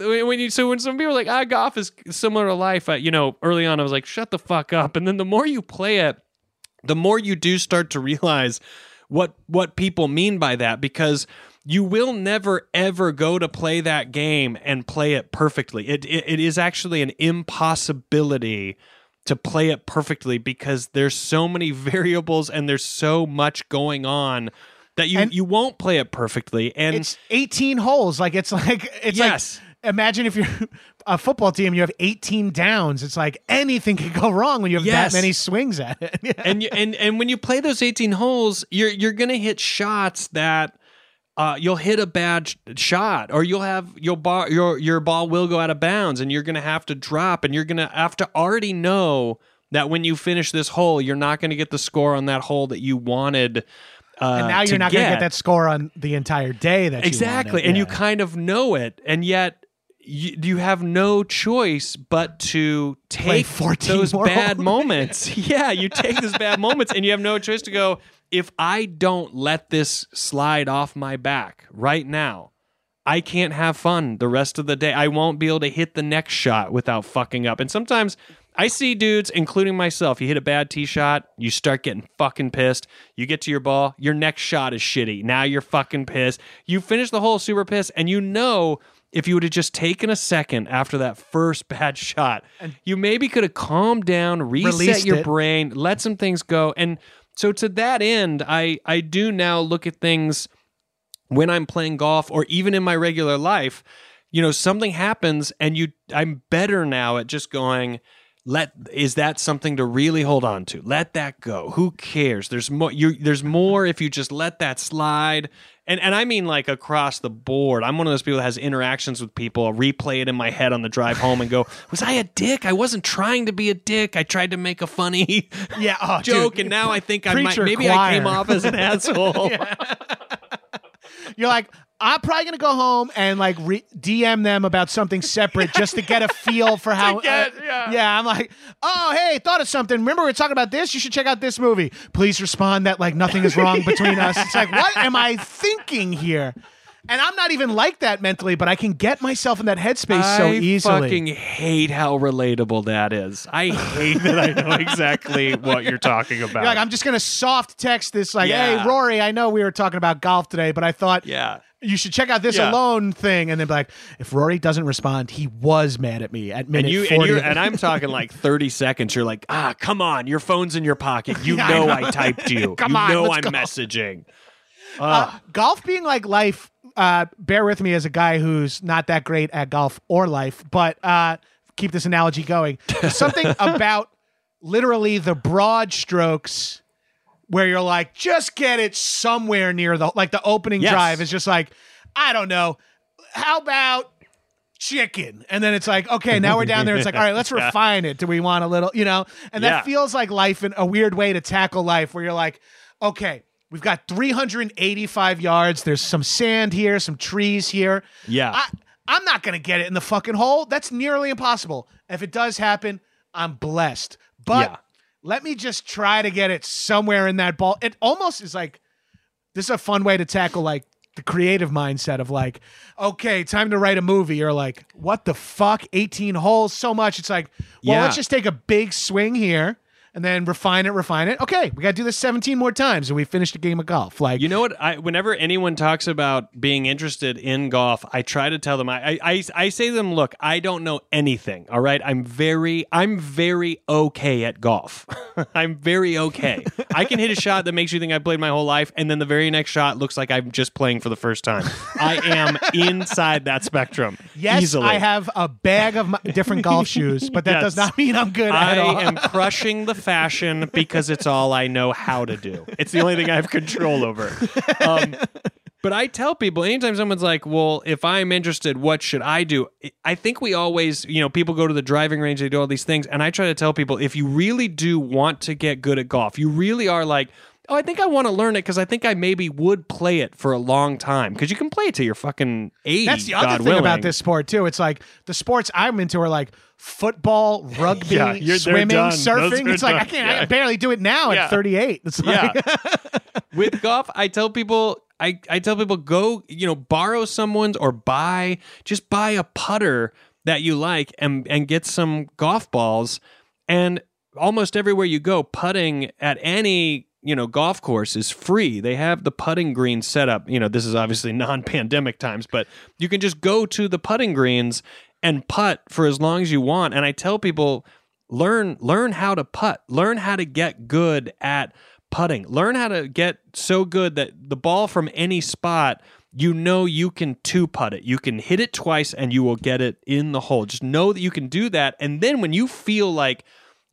some people are like, golf is similar to life, early on I was like, shut the fuck up. And then the more you play it, the more you do start to realize what people mean by that, because you will never ever go to play that game and play it perfectly. It is actually an impossibility to play it perfectly because there's so many variables and there's so much going on that you won't play it perfectly. And it's 18 holes. Like like, imagine if you're a football team, you have 18 downs. It's like anything can go wrong when you have that many swings at it. Yeah. And when you play those 18 holes, you're going to hit shots that you'll hit a bad shot, or you'll have your ball will go out of bounds and you're going to have to drop, and you're going to have to already know that when you finish this hole, you're not going to get the score on that hole that you wanted. And now you're not going to get that score on the entire day. Exactly. And you kind of know it. And yet you have no choice but to take those bad moments. Yeah, you take those bad moments and you have no choice to go, if I don't let this slide off my back right now, I can't have fun the rest of the day. I won't be able to hit the next shot without fucking up. And sometimes I see dudes, including myself, you hit a bad tee shot, you start getting fucking pissed. You get to your ball, your next shot is shitty. Now you're fucking pissed. You finish the hole super pissed, and you know if you would have just taken a second after that first bad shot, you maybe could have calmed down, reset your brain, let some things go. And so to that end, I do now look at things when I'm playing golf or even in my regular life. You know, something happens and I'm better now at just going, is that something to really hold on to? Let that go. Who cares? There's more if you just let that slide. And I mean like across the board. I'm one of those people that has interactions with people. I'll replay it in my head on the drive home and go, was I a dick? I wasn't trying to be a dick. I tried to make a funny joke, dude. And now I think I came off as an asshole. Yeah. You're like, I'm probably going to go home and like DM them about something separate just to get a feel for how. I'm like, oh, hey, thought of something. Remember we were talking about this? You should check out this movie. Please respond that like nothing is wrong between us. It's like, what am I thinking here? And I'm not even like that mentally, but I can get myself in that headspace so easily. I fucking hate how relatable that is. I hate that I know exactly what you're talking about. You're like, I'm just going to soft text this like, hey, Rory, I know we were talking about golf today, but I thought you should check out this Alone thing. And then be like, if Rory doesn't respond, he was mad at me at minute 40. And I'm talking like 30 seconds. You're like, come on. Your phone's in your pocket. You know I typed you. I'm messaging. Golf being like life. Bear with me as a guy who's not that great at golf or life, but keep this analogy going. Something about literally the broad strokes where you're like, just get it somewhere near the opening drive is just like, I don't know. How about chicken? And then it's like, okay, now we're down there. It's like, all right, let's refine it. Do we want a little, and that feels like life in a weird way to tackle life where you're like, okay, we've got 385 yards. There's some sand here, some trees here. Yeah. I'm not going to get it in the fucking hole. That's nearly impossible. If it does happen, I'm blessed. But let me just try to get it somewhere in that ball. It almost is like, this is a fun way to tackle like the creative mindset of like, okay, time to write a movie. You're like, what the fuck? 18 holes, so much. It's like, well, let's just take a big swing here. And then refine it. Okay, we got to do this 17 more times, and we finished a game of golf. Like, you know what? Whenever anyone talks about being interested in golf, I try to tell them. I say to them, look, I don't know anything. All right, I'm very okay at golf. I'm very okay. I can hit a shot that makes you think I played my whole life, and then the very next shot looks like I'm just playing for the first time. I am inside that spectrum. Yes, easily. I have a bag of different golf shoes, but that does not mean I'm good at all. I am crushing the fashion because it's all I know how to do. It's the only thing I have control over. But I tell people, anytime someone's like, well, if I'm interested, what should I do? I think we always, people go to the driving range, they do all these things. And I try to tell people, if you really do want to get good at golf, you really are like, oh, I think I want to learn it because I think I maybe would play it for a long time. Because you can play it till you're fucking 80. That's the other thing about this sport, too. It's like the sports I'm into are like football, rugby, swimming, surfing. It's like, done. I barely do it now at 38. It's like With golf, I tell people, go, borrow someone's or buy a putter that you like and get some golf balls. And almost everywhere you go, putting at any golf course is free. They have the putting green set up. This is obviously non-pandemic times, but you can just go to the putting greens and putt for as long as you want. And I tell people, learn how to putt, learn how to get good at putting, learn how to get so good that the ball from any spot, you can two putt it. You can hit it twice and you will get it in the hole. Just know that you can do that. And then when you feel like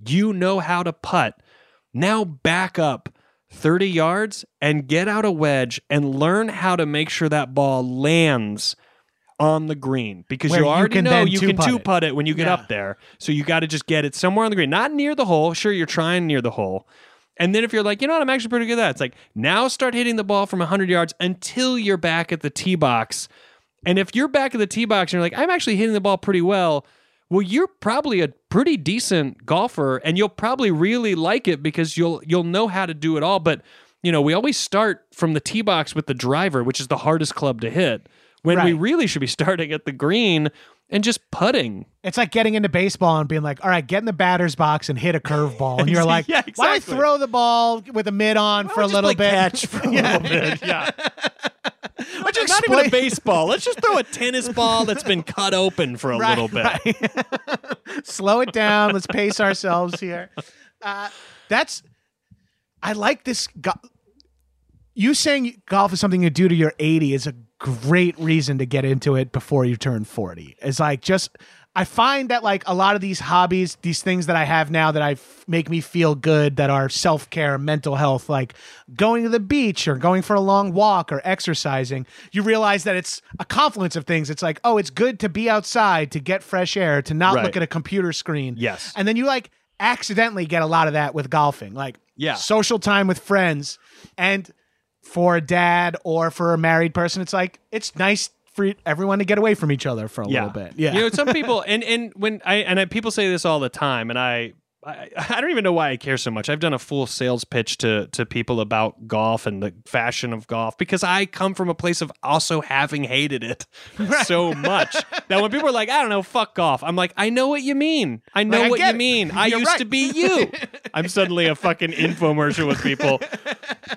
you know how to putt, now back up 30 yards and get out a wedge and learn how to make sure that ball lands on the green, because you already know you can two-putt it when you get up there. So you got to just get it somewhere on the green, not near the hole. Sure, you're trying near the hole. And then if you're like, you know what, I'm actually pretty good at that. It's like, now start hitting the ball from 100 yards until you're back at the tee box. And if you're back at the tee box and you're like, I'm actually hitting the ball pretty well, well, you're probably a pretty decent golfer, and you'll probably really like it because you'll know how to do it all. But we always start from the tee box with the driver, which is the hardest club to hit. when we really should be starting at the green and just putting. It's like getting into baseball and being like, all right, get in the batter's box and hit a curveball. And you're like, why don't I throw the ball with a mid on for a little bit? Catch for a little bit, yeah. Which is not even a baseball. Let's just throw a tennis ball that's been cut open for a little bit. Right. Slow it down. Let's pace ourselves here. I like this. You saying golf is something you do to your 80 is a great reason to get into it before you turn 40. It's like I find that like a lot of these hobbies, these things that I have now that make me feel good, that are self-care, mental health, like going to the beach or going for a long walk or exercising, you realize that it's a confluence of things. It's like, oh, it's good to be outside, to get fresh air, to not look at a computer screen. Yes. And then you like accidentally get a lot of that with golfing, like social time with friends. And for a dad or for a married person, it's like, it's nice for everyone to get away from each other for a little bit. Yeah. You know, some people, and people say this all the time, and I don't even know why I care so much. I've done a full sales pitch to people about golf and the fashion of golf, because I come from a place of also having hated it so much that when people are like, I don't know, fuck golf, I'm like, I know what you mean. I know what you mean. I used to be you. I'm suddenly a fucking infomercial with people.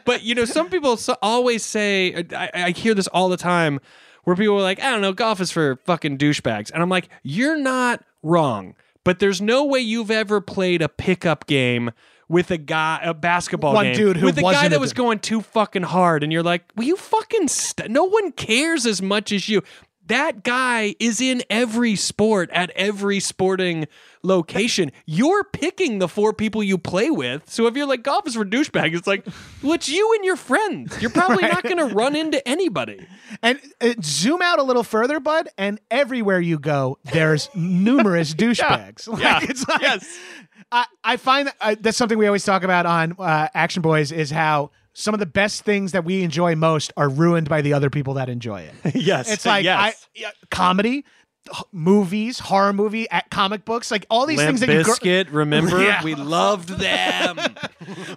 But, you know, some people always say, I hear this all the time, where people are like, I don't know, golf is for fucking douchebags. And I'm like, you're not wrong, but there's no way you've ever played a pickup game with a basketball game. One dude who wasn't with a guy that was going too fucking hard, and you're like, will you fucking no one cares as much as you. That guy is in every sport at every sporting location. You're picking the four people you play with. So if you're like, golf is for douchebags, it's like, well, it's you and your friends. You're probably not going to run into anybody. And zoom out a little further, bud, and everywhere you go, there's numerous douchebags. It's like, I find that's something we always talk about on Action Boys, is how some of the best things that we enjoy most are ruined by the other people that enjoy it. It's like comedy, movies, horror movie, comic books, like all these things that you... Biscuit, remember? We loved them.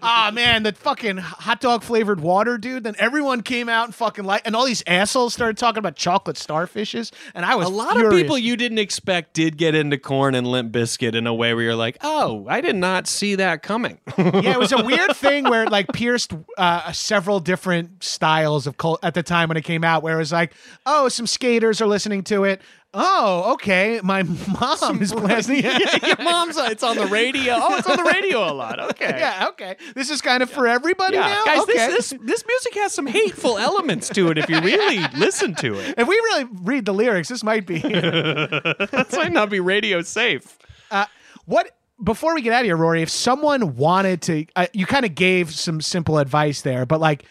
Ah, man, that fucking hot dog flavored water, dude. Then everyone came out and fucking and all these assholes started talking about chocolate starfishes, and I was furious. Of people you didn't expect did get into corn and Limp Biscuit in a way where you're like, oh, I did not see that coming. It was a weird thing where it like pierced several different styles of cult at the time when it came out, where it was like, oh, some skaters are listening to it. Oh, okay. My mom is listening. Your mom's. It's on the radio. Oh, it's on the radio a lot. Okay. Okay. This is kind of for everybody now. Guys, okay. This music has some hateful elements to it if you really listen to it. If we really read the lyrics, this might be... This might not be radio safe. Before we get out of here, Rory, if someone wanted to... you kind of gave some simple advice there, but like,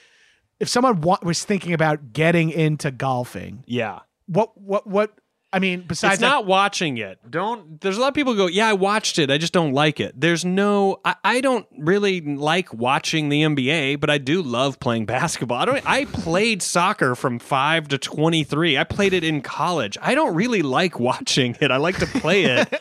if someone was thinking about getting into golfing... Yeah. What... I mean, besides... It's not watching it. There's a lot of people who go, yeah, I watched it, I just don't like it. There's no... I don't really like watching the NBA, but I do love playing basketball. I played soccer from 5 to 23. I played it in college. I don't really like watching it. I like to play it.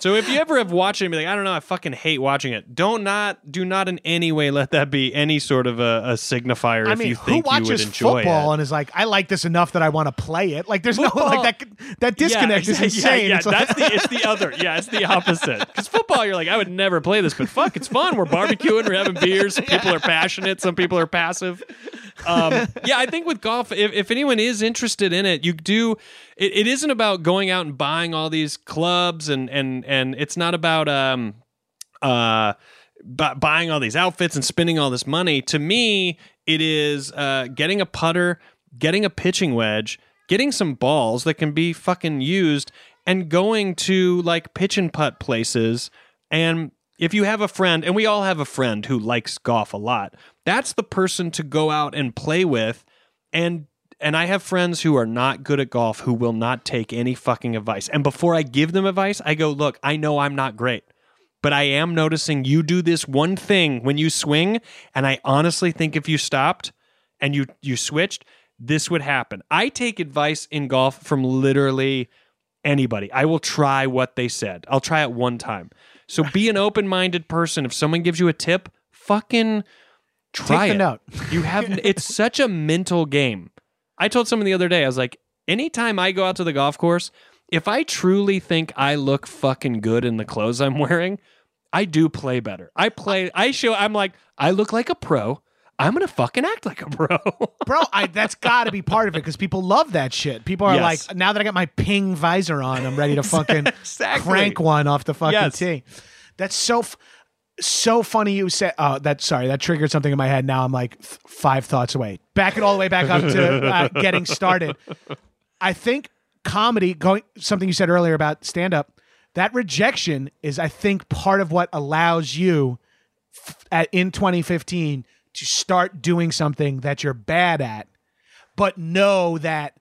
So if you ever have watched it and be like, I don't know, I fucking hate watching it, do not in any way let that be any sort of a signifier. I mean, you think you would enjoy it. Who watches football and is like, I like this enough that I want to play it? Like, there's football, no, like that disconnect is insane. Yeah, it's the other. Yeah, it's the opposite. Because football, you're like, I would never play this, but fuck, it's fun. We're barbecuing, we're having beers. People are passionate. Some people are passive. I think with golf, if anyone is interested in it, it isn't about going out and buying all these clubs, and it's not about buying all these outfits and spending all this money. To me, it is getting a putter, getting a pitching wedge, getting some balls that can be fucking used, and going to like pitch and putt places. And if you have a friend, and we all have a friend who likes golf a lot, that's the person to go out and play with. And I have friends who are not good at golf who will not take any fucking advice. And before I give them advice, I go, look, I know I'm not great, but I am noticing you do this one thing when you swing, and I honestly think if you stopped and you switched, this would happen. I take advice in golf from literally anybody. I will try what they said. I'll try it one time. So be an open-minded person. If someone gives you a tip, fucking try it. Take the note. It's such a mental game. I told someone the other day, I was like, Anytime I go out to the golf course, if I truly think I look fucking good in the clothes I'm wearing, I do play better. I'm like, I look like a pro. I'm going to fucking act like a pro. Bro, that's got to be part of it because people love that shit. People are like, now that I got my ping visor on, I'm ready to fucking crank one off the fucking tee. That's so funny you said that triggered something in my head. Now I'm like five thoughts away. Back it all the way back up to getting started. I think comedy, something you said earlier about stand-up, that rejection is, I think, part of what allows you in 2015 to start doing something that you're bad at, but know that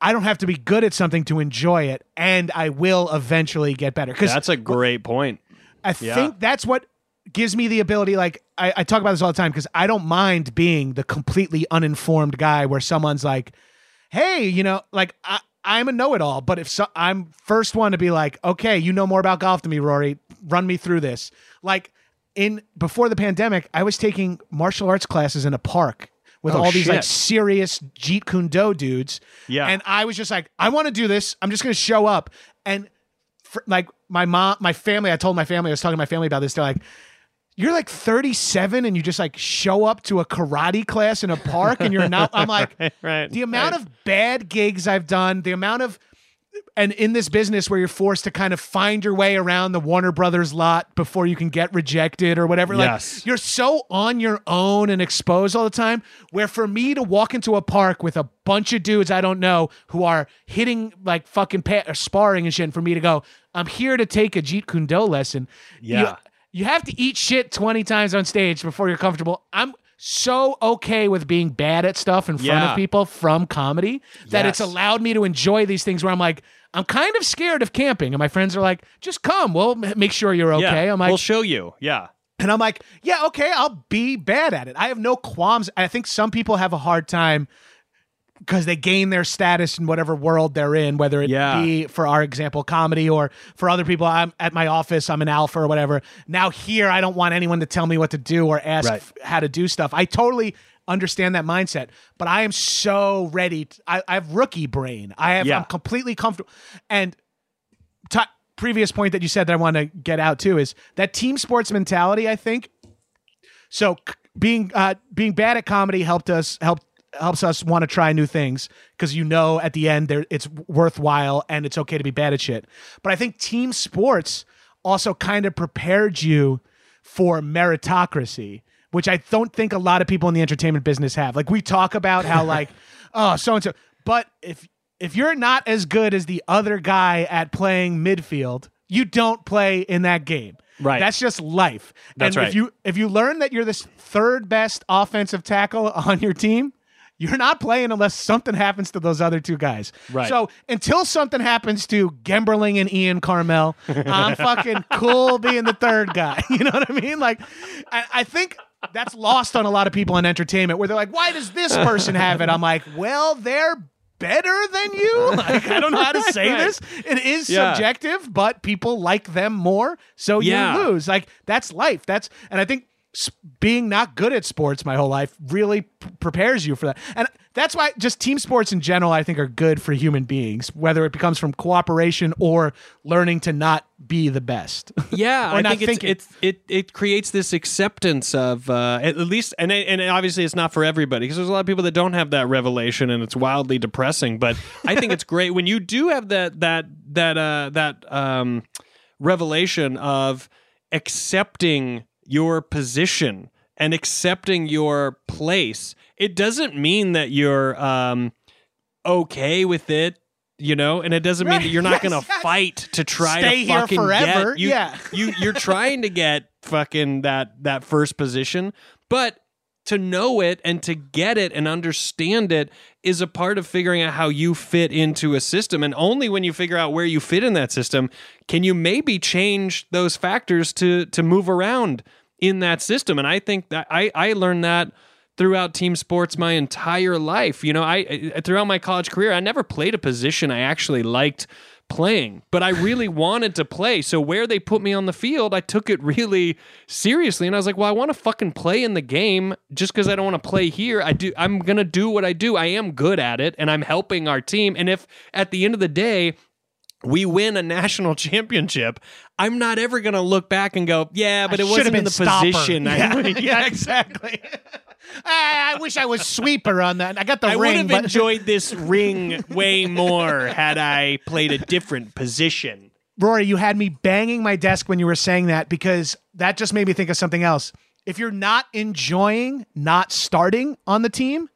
I don't have to be good at something to enjoy it, and I will eventually get better. That's a great point. I think that's what gives me the ability, like, I talk about this all the time because I don't mind being the completely uninformed guy where someone's like, hey, like, I'm a know-it-all, but if I'm first one to be like, okay, you know more about golf than me, Rory, run me through this. Like, before the pandemic, I was taking martial arts classes in a park with all these like serious Jeet Kune Do dudes. Yeah. And I was just like, I want to do this. I'm just going to show up. And like my mom, my family, I was talking to my family about this. They're like, you're like 37 and you just like show up to a karate class in a park and you're not. I'm like, the amount of bad gigs I've done, and in this business where you're forced to kind of find your way around the Warner Brothers lot before you can get rejected or whatever, like you're so on your own and exposed all the time, where for me to walk into a park with a bunch of dudes I don't know who are hitting like fucking or sparring and shit, and for me to go, I'm here to take a Jeet Kune Do lesson. Yeah. You have to eat shit 20 times on stage before you're comfortable. I'm so okay with being bad at stuff in front of people from comedy that it's allowed me to enjoy these things where I'm like, I'm kind of scared of camping. And my friends are like, just come. We'll make sure you're okay. Yeah, I'm like, we'll show you. Yeah. And I'm like, yeah, okay, I'll be bad at it. I have no qualms. I think some people have a hard time because they gain their status in whatever world they're in, whether it be, for our example, comedy, or for other people, I'm at my office, I'm an alpha or whatever. Now here, I don't want anyone to tell me what to do or ask how to do stuff. I totally understand that mindset, but I am so ready. I have rookie brain. I'm completely comfortable. And previous point that you said that I want to get out too is that team sports mentality, I think. So being bad at comedy helps us want to try new things because at the end it's worthwhile and it's okay to be bad at shit. But I think team sports also kind of prepared you for meritocracy, which I don't think a lot of people in the entertainment business have. Like we talk about how like, oh, so-and-so. But if you're not as good as the other guy at playing midfield, you don't play in that game. Right. That's just life. That's right. If you learn that you're this third best offensive tackle on your team, you're not playing unless something happens to those other two guys. Right. So until something happens to Gemberling and Ian Carmel, I'm fucking cool being the third guy. You know what I mean? Like, I think that's lost on a lot of people in entertainment where they're like, why does this person have it? I'm like, well, they're better than you. Like, I don't know how to say this. It is subjective, but people like them more. So you lose. Like, that's life. And I think being not good at sports my whole life really prepares you for that. And that's why just team sports in general, I think, are good for human beings, whether it becomes from cooperation or learning to not be the best. Yeah. I think it creates this acceptance of at least, and obviously it's not for everybody because there's a lot of people that don't have that revelation and it's wildly depressing, but I think it's great when you do have that revelation of accepting your position and accepting your place. It doesn't mean that you're okay with it, and it doesn't mean that you're not going to fight to try stay to fucking here forever. Get. You're trying to get fucking that first position, but to know it and to get it and understand it is a part of figuring out how you fit into a system. And only when you figure out where you fit in that system can you maybe change those factors to move around in that system. And I think that I learned that throughout team sports my entire life. Throughout my college career, I never played a position I actually liked playing, but I really wanted to play. So where they put me on the field, I took it really seriously. And I was like, well, I want to fucking play in the game just because I don't want to play here. I'm going to do what I do. I am good at it and I'm helping our team. And if at the end of the day, we win a national championship, I'm not ever going to look back and go, yeah, but it wasn't in the position. Yeah, exactly. I wish I was sweeper on that. I got the ring. I would have enjoyed this ring way more had I played a different position. Rory, you had me banging my desk when you were saying that, because that just made me think of something else. If you're not enjoying not starting on the team,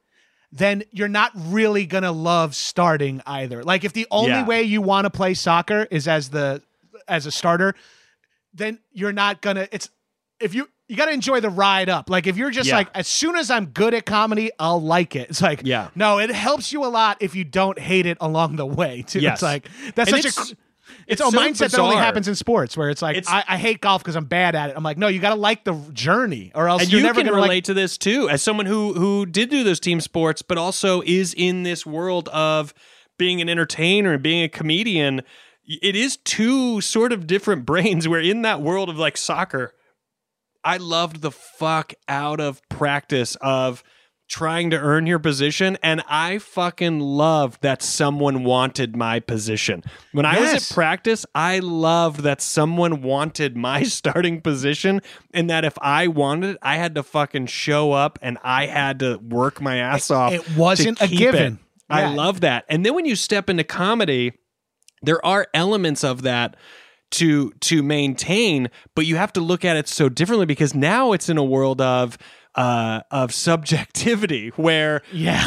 then you're not really going to love starting either. Like, if the only way you want to play soccer is as a starter, then you're not going to... You got to enjoy the ride up. Like, if you're just like, as soon as I'm good at comedy, I'll like it. It's like, no, it helps you a lot if you don't hate it along the way, too. Yes. It's like, that's and such it's a so mindset bizarre. That only happens in sports, where it's like, I hate golf because I'm bad at it. I'm like, no, you got to like the journey, or else you're never going to relate to this, too, as someone who did do those team sports, but also is in this world of being an entertainer and being a comedian. It is two sort of different brains. We're in that world of, like, soccer. I loved the fuck out of practice of trying to earn your position, and I fucking loved that someone wanted my position. When I was at practice, I loved that someone wanted my starting position, and that if I wanted it, I had to fucking show up and I had to work my ass off. It wasn't a given. Yeah. I love that. And then when you step into comedy, there are elements of that to maintain, but you have to look at it so differently, because now it's in a world of subjectivity, where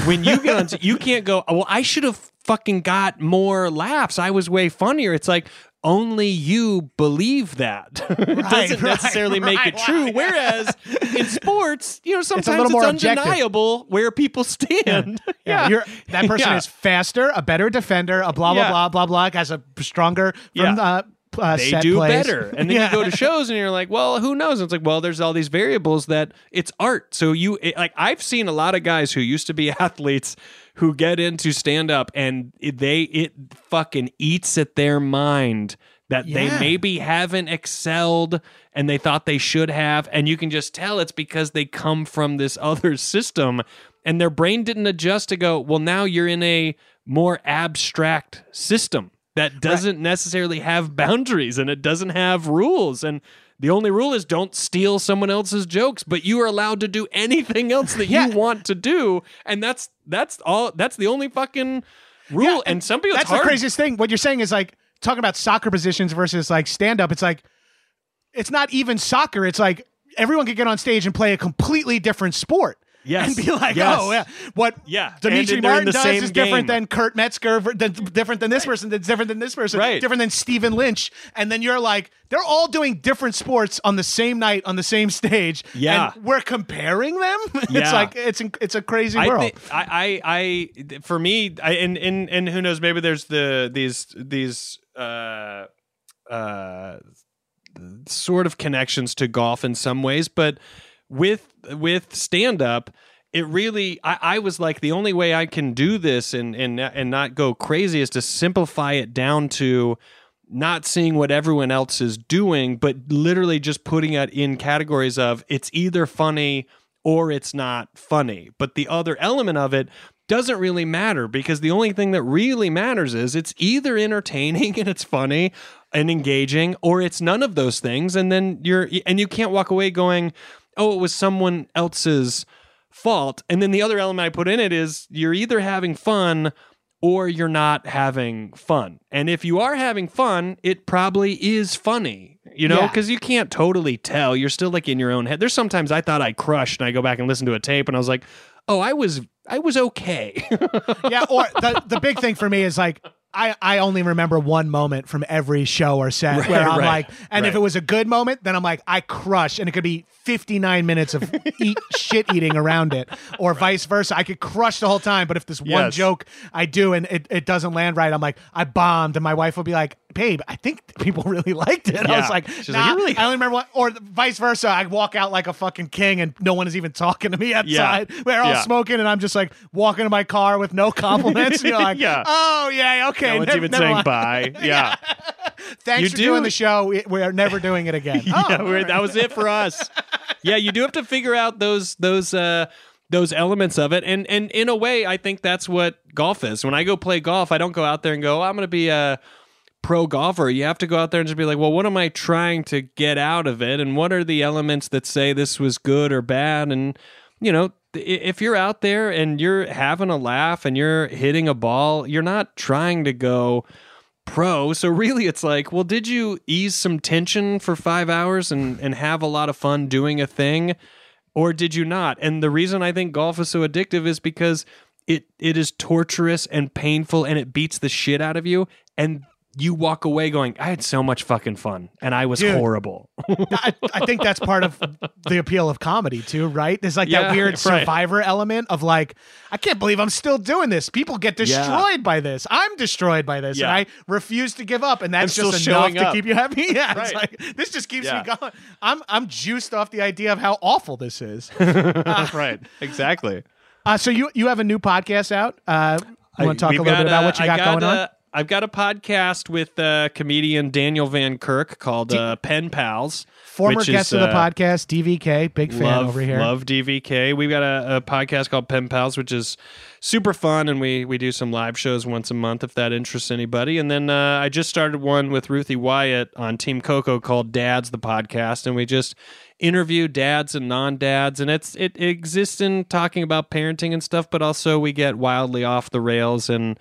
when you get on, you can't go, well, I should have fucking got more laughs, I was way funnier. It's like, only you believe that. It doesn't necessarily make it true. Whereas in sports, you know, sometimes it's undeniable where people stand. That person is faster, a better defender, a blah, blah, blah, blah, blah, has a stronger from the... they do plays. Better. And then you go to shows and you're like, well, who knows? And it's like, well, there's all these variables that it's art. So I've seen a lot of guys who used to be athletes who get into stand up, and it fucking eats at their mind that they maybe haven't excelled and they thought they should have. And you can just tell it's because they come from this other system and their brain didn't adjust to go, well, now you're in a more abstract system that doesn't necessarily have boundaries, and it doesn't have rules. And the only rule is don't steal someone else's jokes, but you are allowed to do anything else that you want to do. And that's all. That's the only fucking rule. Yeah, and some people, that's the craziest thing. What you're saying is, like, talking about soccer positions versus, like, stand up. It's like, it's not even soccer. It's like everyone could get on stage and play a completely different sport. Yes. And be like, oh, yeah. What Dimitri Martin does is different than Kurt Metzger, different than this person, different than this person, different than Stephen Lynch. And then you're like, they're all doing different sports on the same night, on the same stage. Yeah. And we're comparing them? Yeah. It's like, it's a crazy world. For me, and who knows, maybe there's these sort of connections to golf in some ways, but with stand-up, it really, I was like, the only way I can do this and not go crazy is to simplify it down to not seeing what everyone else is doing, but literally just putting it in categories of, it's either funny or it's not funny. But the other element of it doesn't really matter, because the only thing that really matters is it's either entertaining and it's funny and engaging, or it's none of those things. And then you can't walk away going, oh, it was someone else's fault. And then the other element I put in it is, you're either having fun or you're not having fun. And if you are having fun, it probably is funny, you know, because you can't totally tell. You're still, like, in your own head. There's sometimes I thought I crushed, and I go back and listen to a tape and I was like, oh, I was okay. Or the big thing for me is, like, I only remember one moment from every show or set where I'm like, and if it was a good moment, then I'm like, I crushed, and it could be 59 minutes of shit eating around it, or vice versa. I could crush the whole time, but if this one joke I do and it doesn't land right, I'm like, I bombed, and my wife will be like, babe, I think people really liked it. Yeah. I was like, I only remember one, or vice versa. I walk out like a fucking king and no one is even talking to me outside. We're all smoking and I'm just like walking to my car with no compliments. And you're like, oh yeah, okay. Okay, no one's even saying bye. Yeah. Thanks for doing the show. We are never doing it again. Yeah, that was it for us. Yeah, you do have to figure out those elements of it, and in a way, I think that's what golf is. When I go play golf, I don't go out there and go, oh, I'm going to be a pro golfer. You have to go out there and just be like, well, what am I trying to get out of it, and what are the elements that say this was good or bad? And you know, if you're out there and you're having a laugh and you're hitting a ball, you're not trying to go pro. So really, it's like, well, did you ease some tension for 5 hours and have a lot of fun doing a thing? Or did you not? And the reason I think golf is so addictive is because it is torturous and painful, and it beats the shit out of you. And you walk away going, I had so much fucking fun, and I was horrible. I think that's part of the appeal of comedy too, right? There's like that weird survivor element of like, I can't believe I'm still doing this. People get destroyed by this. I'm destroyed by this, and I refuse to give up. And that's just enough to keep you happy. Yeah, right. It's like, this just keeps me going. I'm juiced off the idea of how awful this is. Right, exactly. So you have a new podcast out. You want to talk a little bit about what you got going on? I've got a podcast with comedian Daniel Van Kirk called Pen Pals. Former guest of the podcast, DVK. Big fan over here. Love DVK. We've got a podcast called Pen Pals, which is super fun, and we do some live shows once a month if that interests anybody. And then I just started one with Ruthie Wyatt on Team Coco called Dad's The Podcast, and we just interview dads and non-dads, and it exists in talking about parenting and stuff, but also we get wildly off the rails, and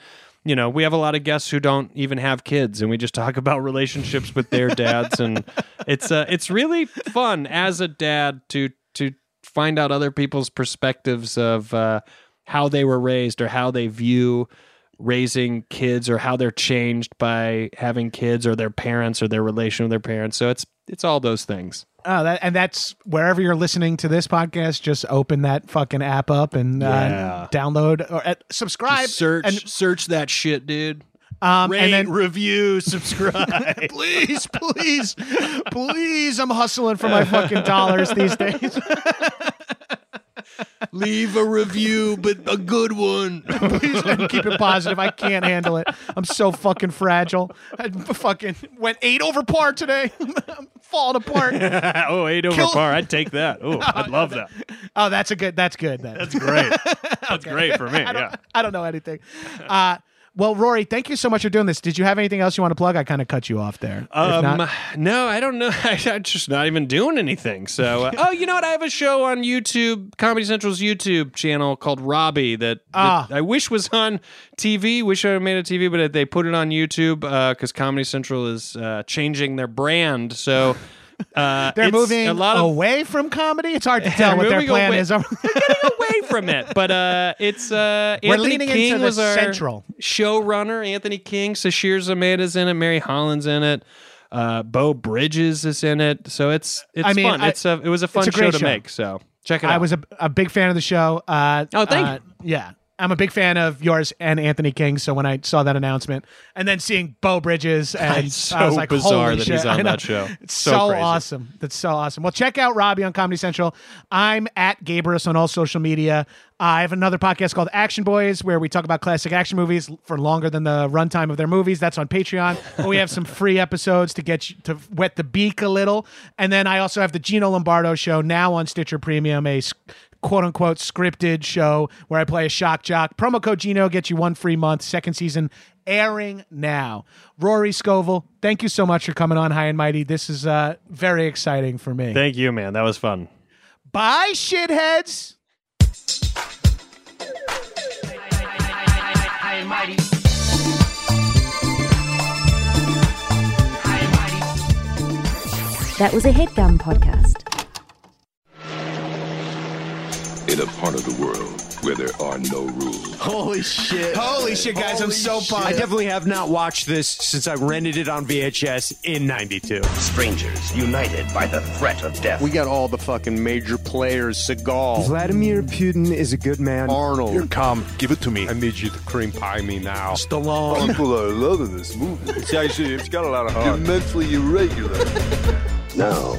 you know, we have a lot of guests who don't even have kids, and we just talk about relationships with their dads, and it's really fun as a dad to find out other people's perspectives of how they were raised, or how they view raising kids, or how they're changed by having kids, or their parents, or their relation with their parents. So it's all those things. Oh, and that's wherever you're listening to this podcast. Just open that fucking app up and download or subscribe. Just search that shit, dude. Rate, review, subscribe. please. I'm hustling for my fucking dollars these days. Leave a review, but a good one. Please keep it positive. I can't handle it. I'm so fucking fragile. I fucking went 8 over par today. I'm falling apart. 8 over par. I'd take that. Oh, I'd love that. Oh, that's good then. That's great. That's great for me. I don't know anything. Well, Rory, thank you so much for doing this. Did you have anything else you want to plug? I kind of cut you off there. No, I don't know. I'm just not even doing anything. So, you know what? I have a show on YouTube, Comedy Central's YouTube channel called Robbie that I wish was on TV. Wish I made a TV, but they put it on YouTube because Comedy Central is changing their brand. So. They're moving away from comedy. It's hard to tell what their plan is. They're getting away from it, but we're leaning into the central showrunner. Anthony King, Sashir Zameda's in it. Mary Holland's in it. Beau Bridges is in it. So it's fun. It was a fun show to make. So check it out. I was a big fan of the show. Thank you. Yeah. I'm a big fan of yours and Anthony King, so when I saw that announcement, and then seeing Beau Bridges, and I was like, bizarre that he's on that show. It's so crazy. Awesome. That's so awesome. Well, check out Robbie on Comedy Central. I'm at Gabrus on all social media. I have another podcast called Action Boys, where we talk about classic action movies for longer than the runtime of their movies. That's on Patreon. But we have some free episodes to get you to wet the beak a little. And then I also have the Gino Lombardo show now on Stitcher Premium, a quote-unquote scripted show where I play a shock jock. Promo code Gino gets you 1 free month. Second season airing now. Rory Scovel, thank you so much for coming on High and Mighty. This is very exciting for me. Thank you, man. That was fun. Bye, shitheads. High and Mighty. That was a HeadGum podcast. In a part of the world where there are no rules. Holy shit. Holy shit, guys. Holy I'm so pumped. I definitely have not watched this since I rented it on VHS in 92. Strangers united by the threat of death. We got all the fucking major players. Seagal. Vladimir Putin is a good man. Arnold. Here, come. Give it to me. I need you to cream pie me now. Stallone. People are loving this movie. It's actually, it's got a lot of heart. You're mentally irregular. No.